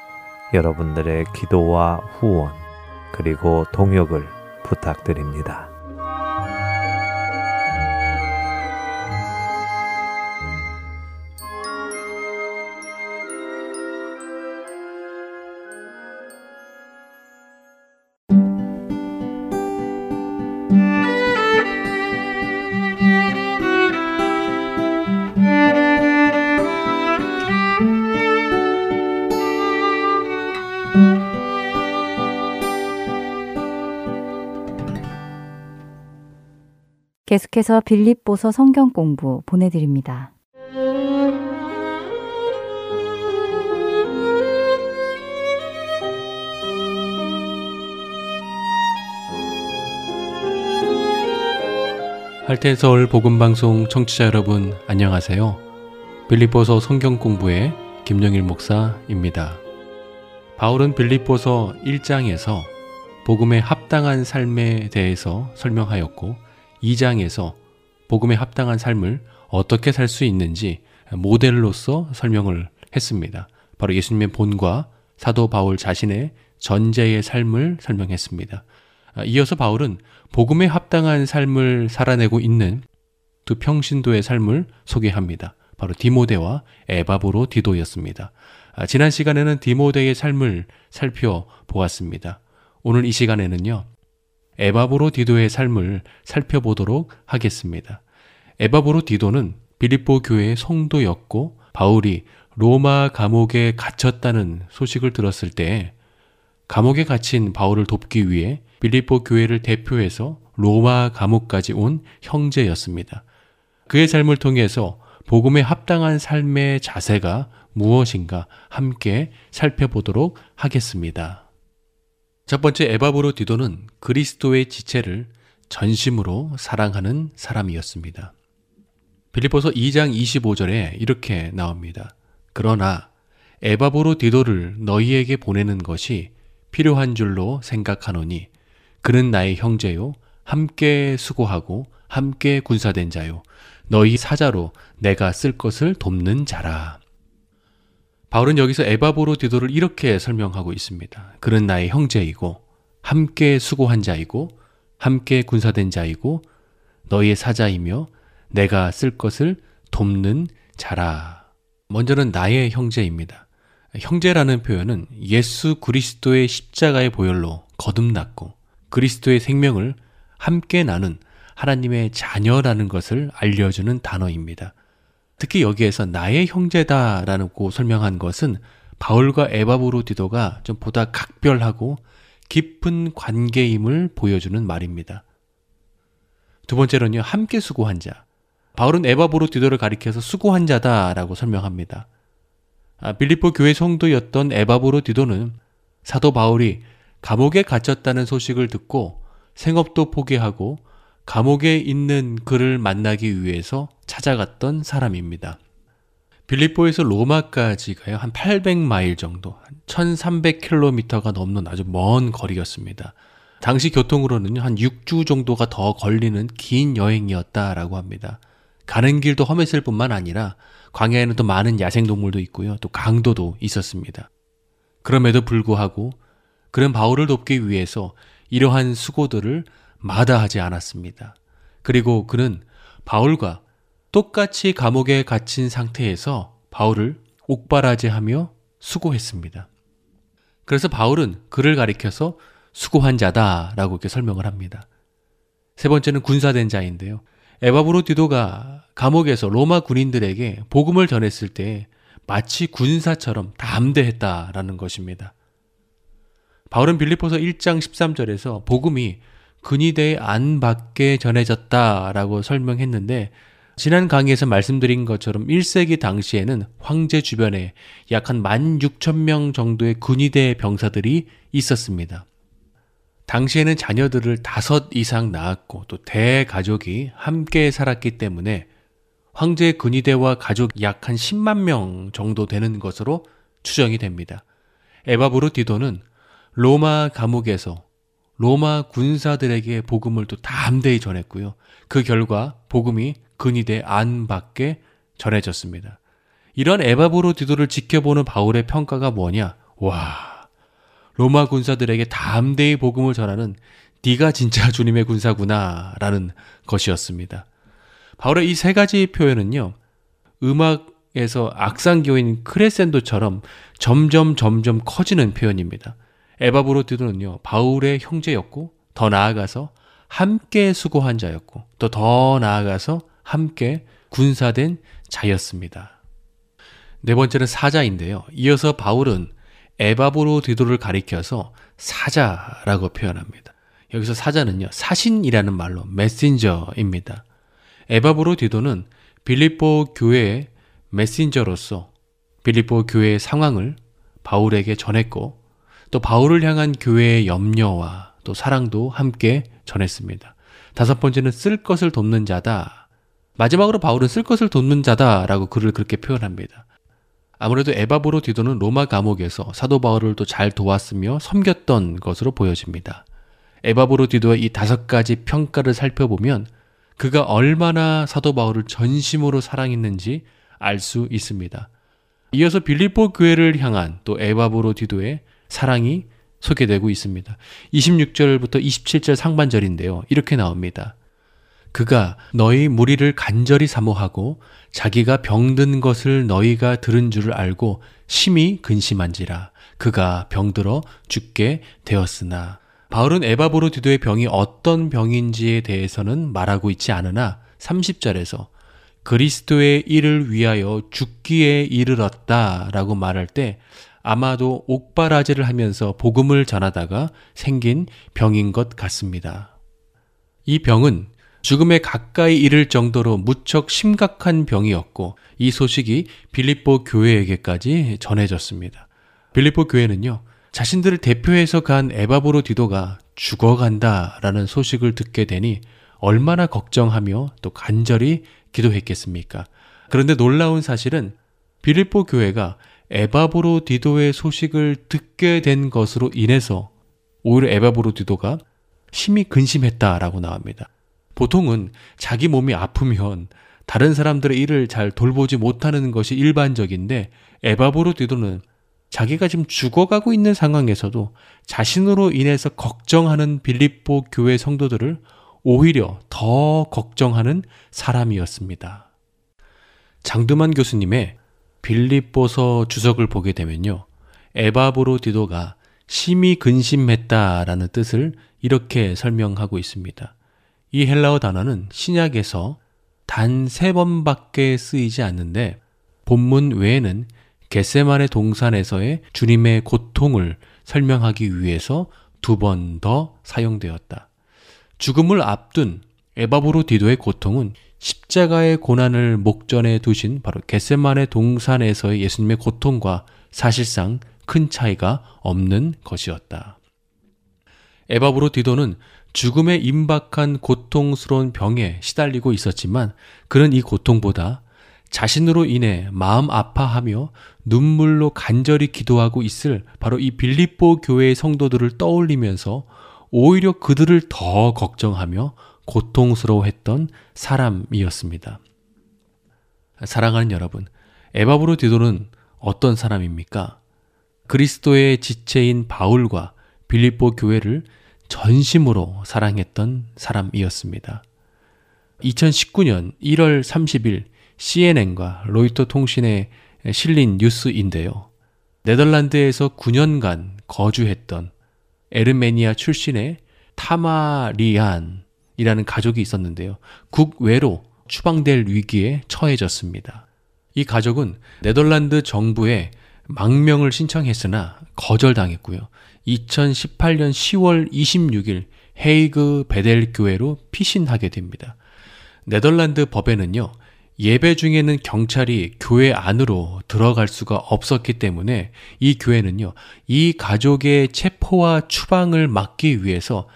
여러분들의 기도와 후원 그리고 동역을 부탁드립니다. 계속해서 빌립보서 성경 공부 보내드립니다. 할텐서울 복음방송 청취자 여러분 안녕하세요. 빌립보서 성경 공부의 김영일 목사입니다. 바울은 빌립보서 일 장에서 복음에 합당한 삶에 대해서 설명하였고 이 장에서 복음에 합당한 삶을 어떻게 살 수 있는지 모델로서 설명을 했습니다. 바로 예수님의 본과 사도 바울 자신의 전제의 삶을 설명했습니다. 이어서 바울은 복음에 합당한 삶을 살아내고 있는 두 평신도의 삶을 소개합니다. 바로 디모데와 에바브로디도였습니다. 지난 시간에는 디모데의 삶을 살펴보았습니다. 오늘 이 시간에는요, 에바브로디도의 삶을 살펴보도록 하겠습니다. 에바브로디도는 빌립보 교회의 성도였고 바울이 로마 감옥에 갇혔다는 소식을 들었을 때 감옥에 갇힌 바울을 돕기 위해 빌립보 교회를 대표해서 로마 감옥까지 온 형제였습니다. 그의 삶을 통해서 복음에 합당한 삶의 자세가 무엇인가 함께 살펴보도록 하겠습니다. 첫 번째, 에바브로디도는 그리스도의 지체를 전심으로 사랑하는 사람이었습니다. 빌립보서 이 장 이십오 절에 이렇게 나옵니다. 그러나 에바브로디도를 너희에게 보내는 것이 필요한 줄로 생각하노니 그는 나의 형제요 함께 수고하고 함께 군사된 자요 너희 사자로 내가 쓸 것을 돕는 자라. 바울은 여기서 에바브로디도를 이렇게 설명하고 있습니다. 그는 나의 형제이고 함께 수고한 자이고 함께 군사된 자이고 너희의 사자이며 내가 쓸 것을 돕는 자라. 먼저는 나의 형제입니다. 형제라는 표현은 예수 그리스도의 십자가의 보혈로 거듭났고 그리스도의 생명을 함께 나눈 하나님의 자녀라는 것을 알려주는 단어입니다. 특히 여기에서 나의 형제다라고 설명한 것은 바울과 에바브로디도가 좀 보다 각별하고 깊은 관계임을 보여주는 말입니다. 두 번째로는요, 함께 수고한 자. 바울은 에바브로디도를 가리켜서 수고한 자다라고 설명합니다. 아, 빌립보 교회 성도였던 에바브로디도는 사도 바울이 감옥에 갇혔다는 소식을 듣고 생업도 포기하고 감옥에 있는 그를 만나기 위해서 찾아갔던 사람입니다. 빌립보에서 로마까지가요, 한 팔백 마일 정도, 천삼백 킬로미터가 넘는 아주 먼 거리였습니다. 당시 교통으로는요, 한 육 주 정도가 더 걸리는 긴 여행이었다라고 합니다. 가는 길도 험했을 뿐만 아니라 광야에는 또 많은 야생동물도 있고요, 또 강도도 있었습니다. 그럼에도 불구하고 그는 바울을 돕기 위해서 이러한 수고들을 마다하지 않았습니다. 그리고 그는 바울과 똑같이 감옥에 갇힌 상태에서 바울을 옥바라지하며 수고했습니다. 그래서 바울은 그를 가리켜서 수고한 자다라고 이렇게 설명을 합니다. 세 번째는 군사된 자인데요. 에바브로디도가 감옥에서 로마 군인들에게 복음을 전했을 때 마치 군사처럼 담대했다라는 것입니다. 바울은 빌립보서 일 장 십삼 절에서 복음이 근위대의 안밖에 전해졌다라고 설명했는데, 지난 강의에서 말씀드린 것처럼 일 세기 당시에는 황제 주변에 약 한 만 육천 명 정도의 근위대 병사들이 있었습니다. 당시에는 자녀들을 다섯 이상 낳았고 또 대가족이 함께 살았기 때문에 황제의 근위대와 가족 약 한 십만 명 정도 되는 것으로 추정이 됩니다. 에바브로디도는 로마 감옥에서 로마 군사들에게 복음을 또 담대히 전했고요. 그 결과 복음이 근위대 안밖에 전해졌습니다. 이런 에바브로디도를 지켜보는 바울의 평가가 뭐냐? 와, 로마 군사들에게 담대히 복음을 전하는 네가 진짜 주님의 군사구나 라는 것이었습니다. 바울의 이 세 가지 표현은요, 음악에서 악상교인 크레센도처럼 점점 점점 커지는 표현입니다. 에바브로디도는요, 바울의 형제였고, 더 나아가서 함께 수고한 자였고, 또 더 나아가서 함께 군사된 자였습니다. 네 번째는 사자인데요. 이어서 바울은 에바브로디도를 가리켜서 사자라고 표현합니다. 여기서 사자는요, 사신이라는 말로 메신저입니다. 에바브로디도는 빌립보 교회의 메신저로서 빌립보 교회의 상황을 바울에게 전했고, 또 바울을 향한 교회의 염려와 또 사랑도 함께 전했습니다. 다섯 번째는 쓸 것을 돕는 자다. 마지막으로 바울은 쓸 것을 돕는 자다라고 그를 그렇게 표현합니다. 아무래도 에바브로디도는 로마 감옥에서 사도 바울을 또 잘 도왔으며 섬겼던 것으로 보여집니다. 에바브로디도의 이 다섯 가지 평가를 살펴보면 그가 얼마나 사도 바울을 전심으로 사랑했는지 알 수 있습니다. 이어서 빌립보 교회를 향한 또 에바브로디도의 사랑이 소개되고 있습니다. 이십육 절부터 이십칠 절 상반절인데요. 이렇게 나옵니다. 그가 너희 무리를 간절히 사모하고 자기가 병든 것을 너희가 들은 줄을 알고 심히 근심한지라. 그가 병들어 죽게 되었으나. 바울은 에바브로디도의 병이 어떤 병인지에 대해서는 말하고 있지 않으나 삼십 절에서 그리스도의 일을 위하여 죽기에 이르렀다라고 말할 때 아마도 옥바라지를 하면서 복음을 전하다가 생긴 병인 것 같습니다. 이 병은 죽음에 가까이 이를 정도로 무척 심각한 병이었고, 이 소식이 빌립보 교회에게까지 전해졌습니다. 빌립보 교회는요, 자신들을 대표해서 간 에바브로디도가 죽어간다라는 소식을 듣게 되니 얼마나 걱정하며 또 간절히 기도했겠습니까? 그런데 놀라운 사실은 빌립보 교회가 에바브로디도의 소식을 듣게 된 것으로 인해서 오히려 에바브로디도가 심히 근심했다라고 나옵니다. 보통은 자기 몸이 아프면 다른 사람들의 일을 잘 돌보지 못하는 것이 일반적인데, 에바브로디도는 자기가 지금 죽어가고 있는 상황에서도 자신으로 인해서 걱정하는 빌립보 교회 성도들을 오히려 더 걱정하는 사람이었습니다. 장두만 교수님의 빌립보서 주석을 보게 되면요, 에바브로디도가 심히 근심했다라는 뜻을 이렇게 설명하고 있습니다. 이 헬라어 단어는 신약에서 단 세 번밖에 쓰이지 않는데, 본문 외에는 겟세마네 동산에서의 주님의 고통을 설명하기 위해서 두 번 더 사용되었다. 죽음을 앞둔 에바브로디도의 고통은 십자가의 고난을 목전에 두신 바로 겟세마네 동산에서의 예수님의 고통과 사실상 큰 차이가 없는 것이었다. 에바브로디도는 죽음에 임박한 고통스러운 병에 시달리고 있었지만, 그는 이 고통보다 자신으로 인해 마음 아파하며 눈물로 간절히 기도하고 있을 바로 이 빌립보 교회의 성도들을 떠올리면서 오히려 그들을 더 걱정하며 고통스러워했던 사람이었습니다. 사랑하는 여러분, 에바브로디도는 어떤 사람입니까? 그리스도의 지체인 바울과 빌립보 교회를 전심으로 사랑했던 사람이었습니다. 이천십구년 일월 삼십일 씨엔엔과 로이터 통신에 실린 뉴스인데요. 네덜란드에서 구년간 거주했던 에르메니아 출신의 타마리안이라는 가족이 있었는데요. 국외로 추방될 위기에 처해졌습니다. 이 가족은 네덜란드 정부에 망명을 신청했으나 거절당했고요. 이천십팔년 시월 이십육일 헤이그 베델 교회로 피신하게 됩니다. 네덜란드 법에는요, 예배 중에는 경찰이 교회 안으로 들어갈 수가 없었기 때문에 이 교회는요, 이 가족의 체포와 추방을 막기 위해서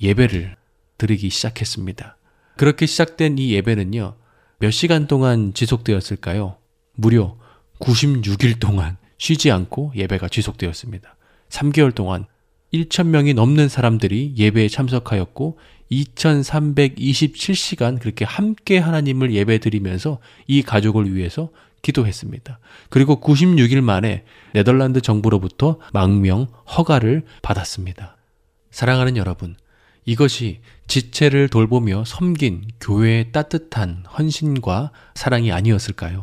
예배를 드리기 시작했습니다. 그렇게 시작된 이 예배는요, 몇 시간 동안 지속되었을까요? 무려 구십육일 동안 쉬지 않고 예배가 지속되었습니다. 삼개월 동안 천명이 넘는 사람들이 예배에 참석하였고 이천삼백이십칠시간 그렇게 함께 하나님을 예배드리면서 이 가족을 위해서 기도했습니다. 그리고 구십육일 만에 네덜란드 정부로부터 망명 허가를 받았습니다. 사랑하는 여러분, 이것이 지체를 돌보며 섬긴 교회의 따뜻한 헌신과 사랑이 아니었을까요?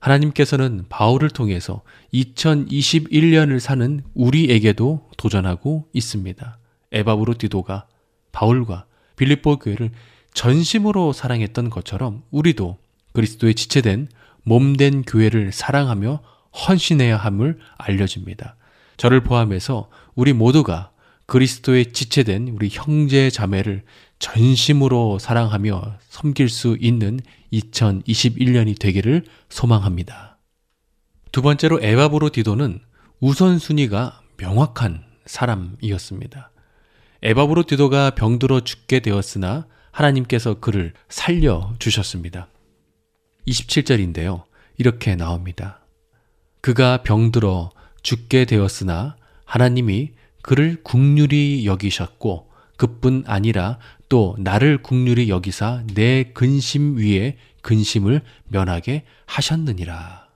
하나님께서는 바울을 통해서 이천이십일년을 사는 우리에게도 도전하고 있습니다. 에바브로디도가 바울과 빌립보 교회를 전심으로 사랑했던 것처럼 우리도 그리스도의 지체된 몸된 교회를 사랑하며 헌신해야 함을 알려줍니다. 저를 포함해서 우리 모두가 그리스도의 지체된 우리 형제 자매를 전심으로 사랑하며 섬길 수 있는 이천이십일년이 되기를 소망합니다. 두 번째로 에바브로디도는 우선순위가 명확한 사람이었습니다. 에바브로디도가 병들어 죽게 되었으나 하나님께서 그를 살려주셨습니다. 이십칠절인데요. 이렇게 나옵니다. 그가 병들어 죽게 되었으나 하나님이 그를 긍휼히 여기셨고 그뿐 아니라 또 나를 긍휼히 여기사 내 근심 위에 근심을 면하게 하셨느니라.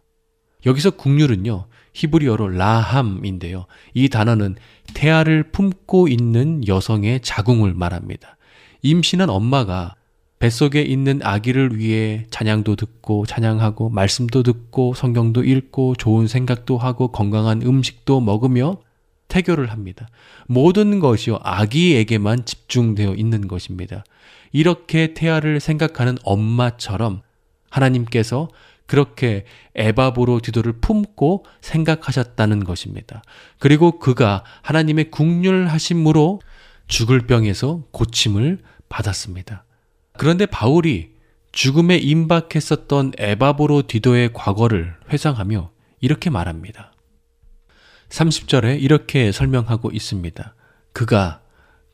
여기서 긍휼은요, 히브리어로 라함인데요. 이 단어는 태아를 품고 있는 여성의 자궁을 말합니다. 임신한 엄마가 뱃속에 있는 아기를 위해 찬양도 듣고 찬양하고 말씀도 듣고 성경도 읽고 좋은 생각도 하고 건강한 음식도 먹으며 태교를 합니다. 모든 것이요, 아기에게만 집중되어 있는 것입니다. 이렇게 태아를 생각하는 엄마처럼 하나님께서 그렇게 에바브로디도를 품고 생각하셨다는 것입니다. 그리고 그가 하나님의 긍휼하심으로 죽을 병에서 고침을 받았습니다. 그런데 바울이 죽음에 임박했었던 에바브로디도의 과거를 회상하며 이렇게 말합니다. 삼십절에 이렇게 설명하고 있습니다. 그가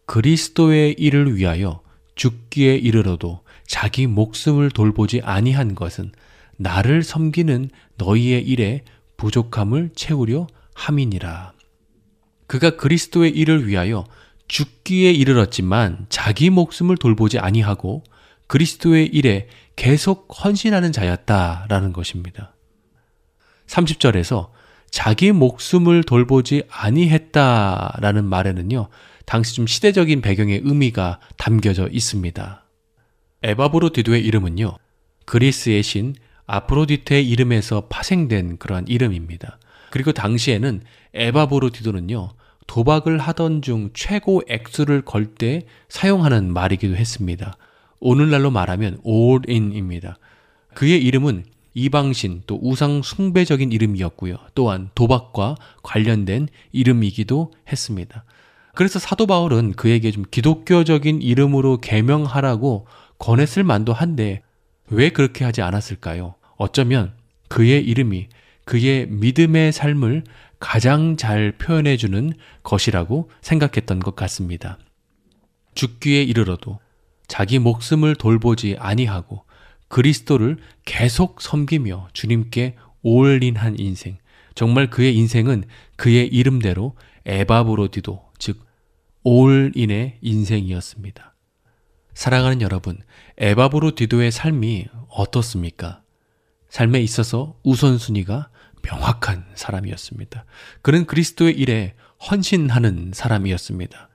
그리스도의 일을 위하여 죽기에 이르러도 자기 목숨을 돌보지 아니한 것은 나를 섬기는 너희의 일에 부족함을 채우려 함이니라. 그가 그리스도의 일을 위하여 죽기에 이르렀지만 자기 목숨을 돌보지 아니하고 그리스도의 일에 계속 헌신하는 자였다라는 것입니다. 삼십절에서 자기 목숨을 돌보지 아니했다라는 말에는요, 당시 좀 시대적인 배경의 의미가 담겨져 있습니다. 에바브로디도의 이름은요, 그리스의 신 아프로디테의 이름에서 파생된 그러한 이름입니다. 그리고 당시에는 에바브로디도는요, 도박을 하던 중 최고 액수를 걸 때 사용하는 말이기도 했습니다. 오늘날로 말하면 올인입니다. 그의 이름은 이방신 또 우상 숭배적인 이름이었고요. 또한 도박과 관련된 이름이기도 했습니다. 그래서 사도 바울은 그에게 좀 기독교적인 이름으로 개명하라고 권했을 만도 한데 왜 그렇게 하지 않았을까요? 어쩌면 그의 이름이 그의 믿음의 삶을 가장 잘 표현해주는 것이라고 생각했던 것 같습니다. 죽기에 이르러도 자기 목숨을 돌보지 아니하고 그리스도를 계속 섬기며 주님께 올인한 인생, 정말 그의 인생은 그의 이름대로 에바브로디도, 즉 올인의 인생이었습니다. 사랑하는 여러분, 에바브로디도의 삶이 어떻습니까? 삶에 있어서 우선순위가 명확한 사람이었습니다. 그는 그리스도의 일에 헌신하는 사람이었습니다.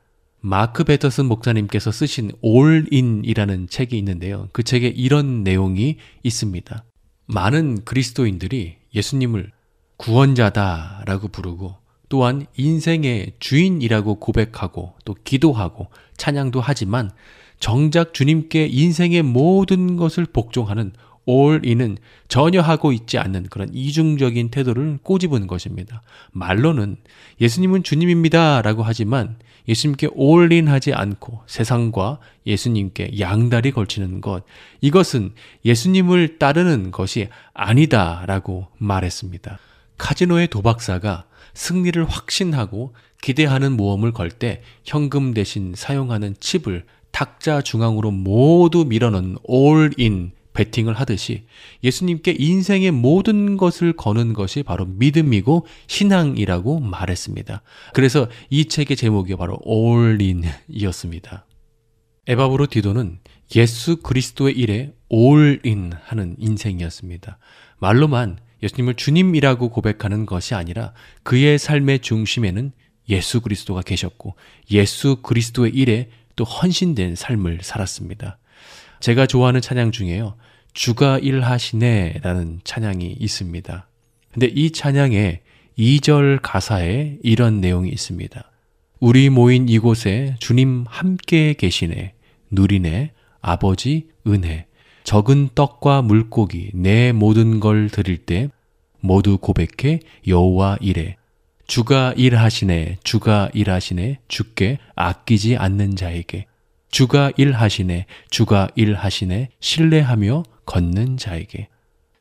마크 베터슨 목사님께서 쓰신 올인이라는 책이 있는데요, 그 책에 이런 내용이 있습니다. 많은 그리스도인들이 예수님을 구원자다라고 부르고, 또한 인생의 주인이라고 고백하고, 또 기도하고 찬양도 하지만, 정작 주님께 인생의 모든 것을 복종하는 올인은 전혀 하고 있지 않는 그런 이중적인 태도를 꼬집은 것입니다. 말로는 예수님은 주님입니다 라고 하지만 예수님께 올인하지 않고 세상과 예수님께 양다리 걸치는 것, 이것은 예수님을 따르는 것이 아니다 라고 말했습니다. 카지노의 도박사가 승리를 확신하고 기대하는 모험을 걸 때 현금 대신 사용하는 칩을 탁자 중앙으로 모두 밀어넣은 올인 베팅을 하듯이 예수님께 인생의 모든 것을 거는 것이 바로 믿음이고 신앙이라고 말했습니다. 그래서 이 책의 제목이 바로 올인이었습니다. 에바브로디도는 예수 그리스도의 일에 올인하는 인생이었습니다. 말로만 예수님을 주님이라고 고백하는 것이 아니라 그의 삶의 중심에는 예수 그리스도가 계셨고 예수 그리스도의 일에 또 헌신된 삶을 살았습니다. 제가 좋아하는 찬양 중에요, 주가 일하시네 라는 찬양이 있습니다. 근데 이 찬양의 이 절 가사에 이런 내용이 있습니다. 우리 모인 이곳에 주님 함께 계시네, 누리네 아버지 은혜, 적은 떡과 물고기 내 모든 걸 드릴 때 모두 고백해 여호와 이래, 주가 일하시네, 주가 일하시네, 주께 아끼지 않는 자에게, 주가 일하시네, 주가 일하시네, 신뢰하며 걷는 자에게.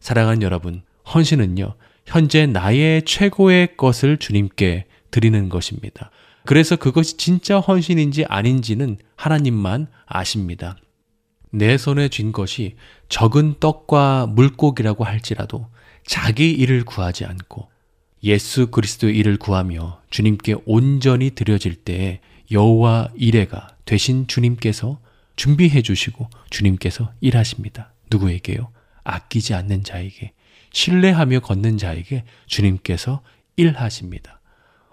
사랑하는 여러분, 헌신은요, 현재 나의 최고의 것을 주님께 드리는 것입니다. 그래서 그것이 진짜 헌신인지 아닌지는 하나님만 아십니다. 내 손에 쥔 것이 적은 떡과 물고기라고 할지라도 자기 일을 구하지 않고 예수 그리스도의 일을 구하며 주님께 온전히 드려질 때에 여호와 이레가 대신 주님께서 준비해 주시고 주님께서 일하십니다. 누구에게요? 아끼지 않는 자에게, 신뢰하며 걷는 자에게 주님께서 일하십니다.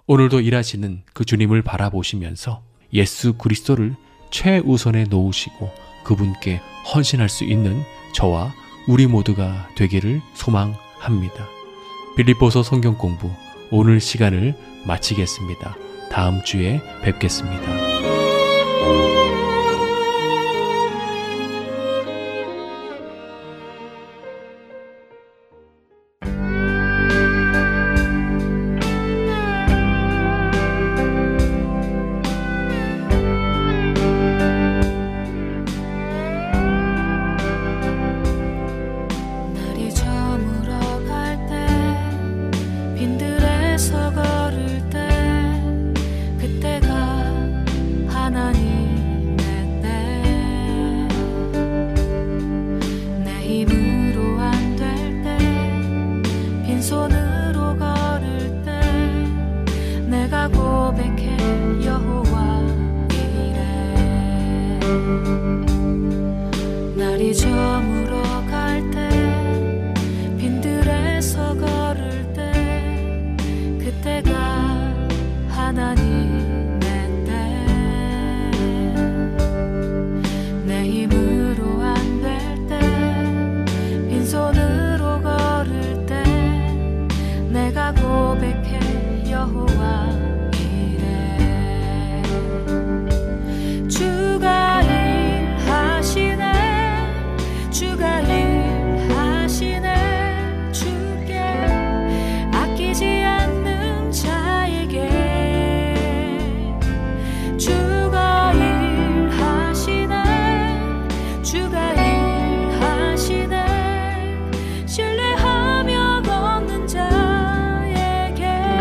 오늘도 일하시는 그 주님을 바라보시면서 예수 그리스도를 최우선에 놓으시고 그분께 헌신할 수 있는 저와 우리 모두가 되기를 소망합니다. 빌립보서 성경공부 오늘 시간을 마치겠습니다. 다음 주에 뵙겠습니다. 신뢰하며 걷는 자에게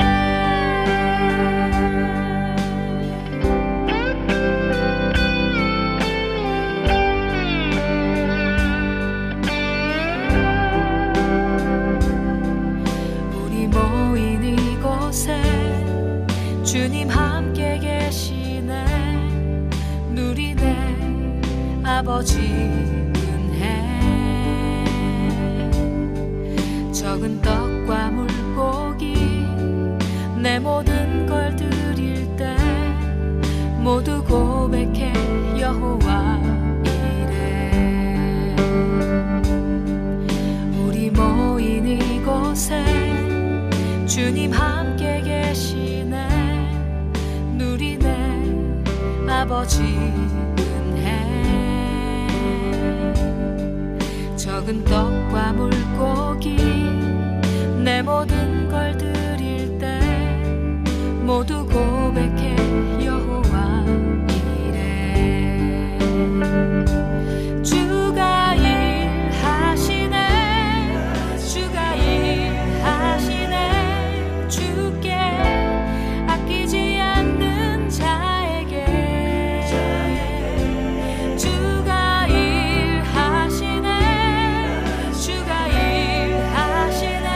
이곳에 주님 함께 계시네. 누리네 아버지 은혜. 적은 떡과 물고기 내 모든 걸 드릴 때 모두 고백해 여호와 이래. 우리 모인 이곳에 주님 함께 계시네. 누리네 아버지 은혜. 적은 떡과 물고기 내 모든 걸 드릴 때 모두 고백해 여호와 이래. 주가 일하시네. 주가 일하시네. 주께 아끼지 않는 자에게 주가 일하시네. 주가 일하시네.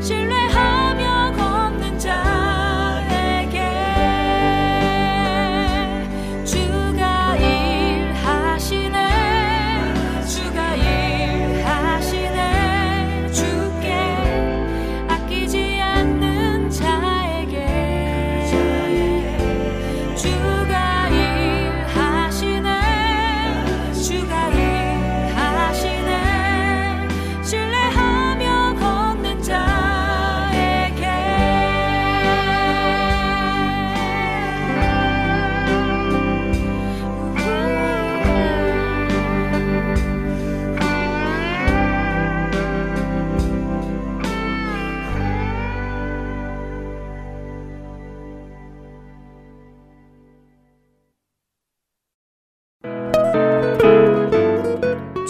신뢰하며 걷는 자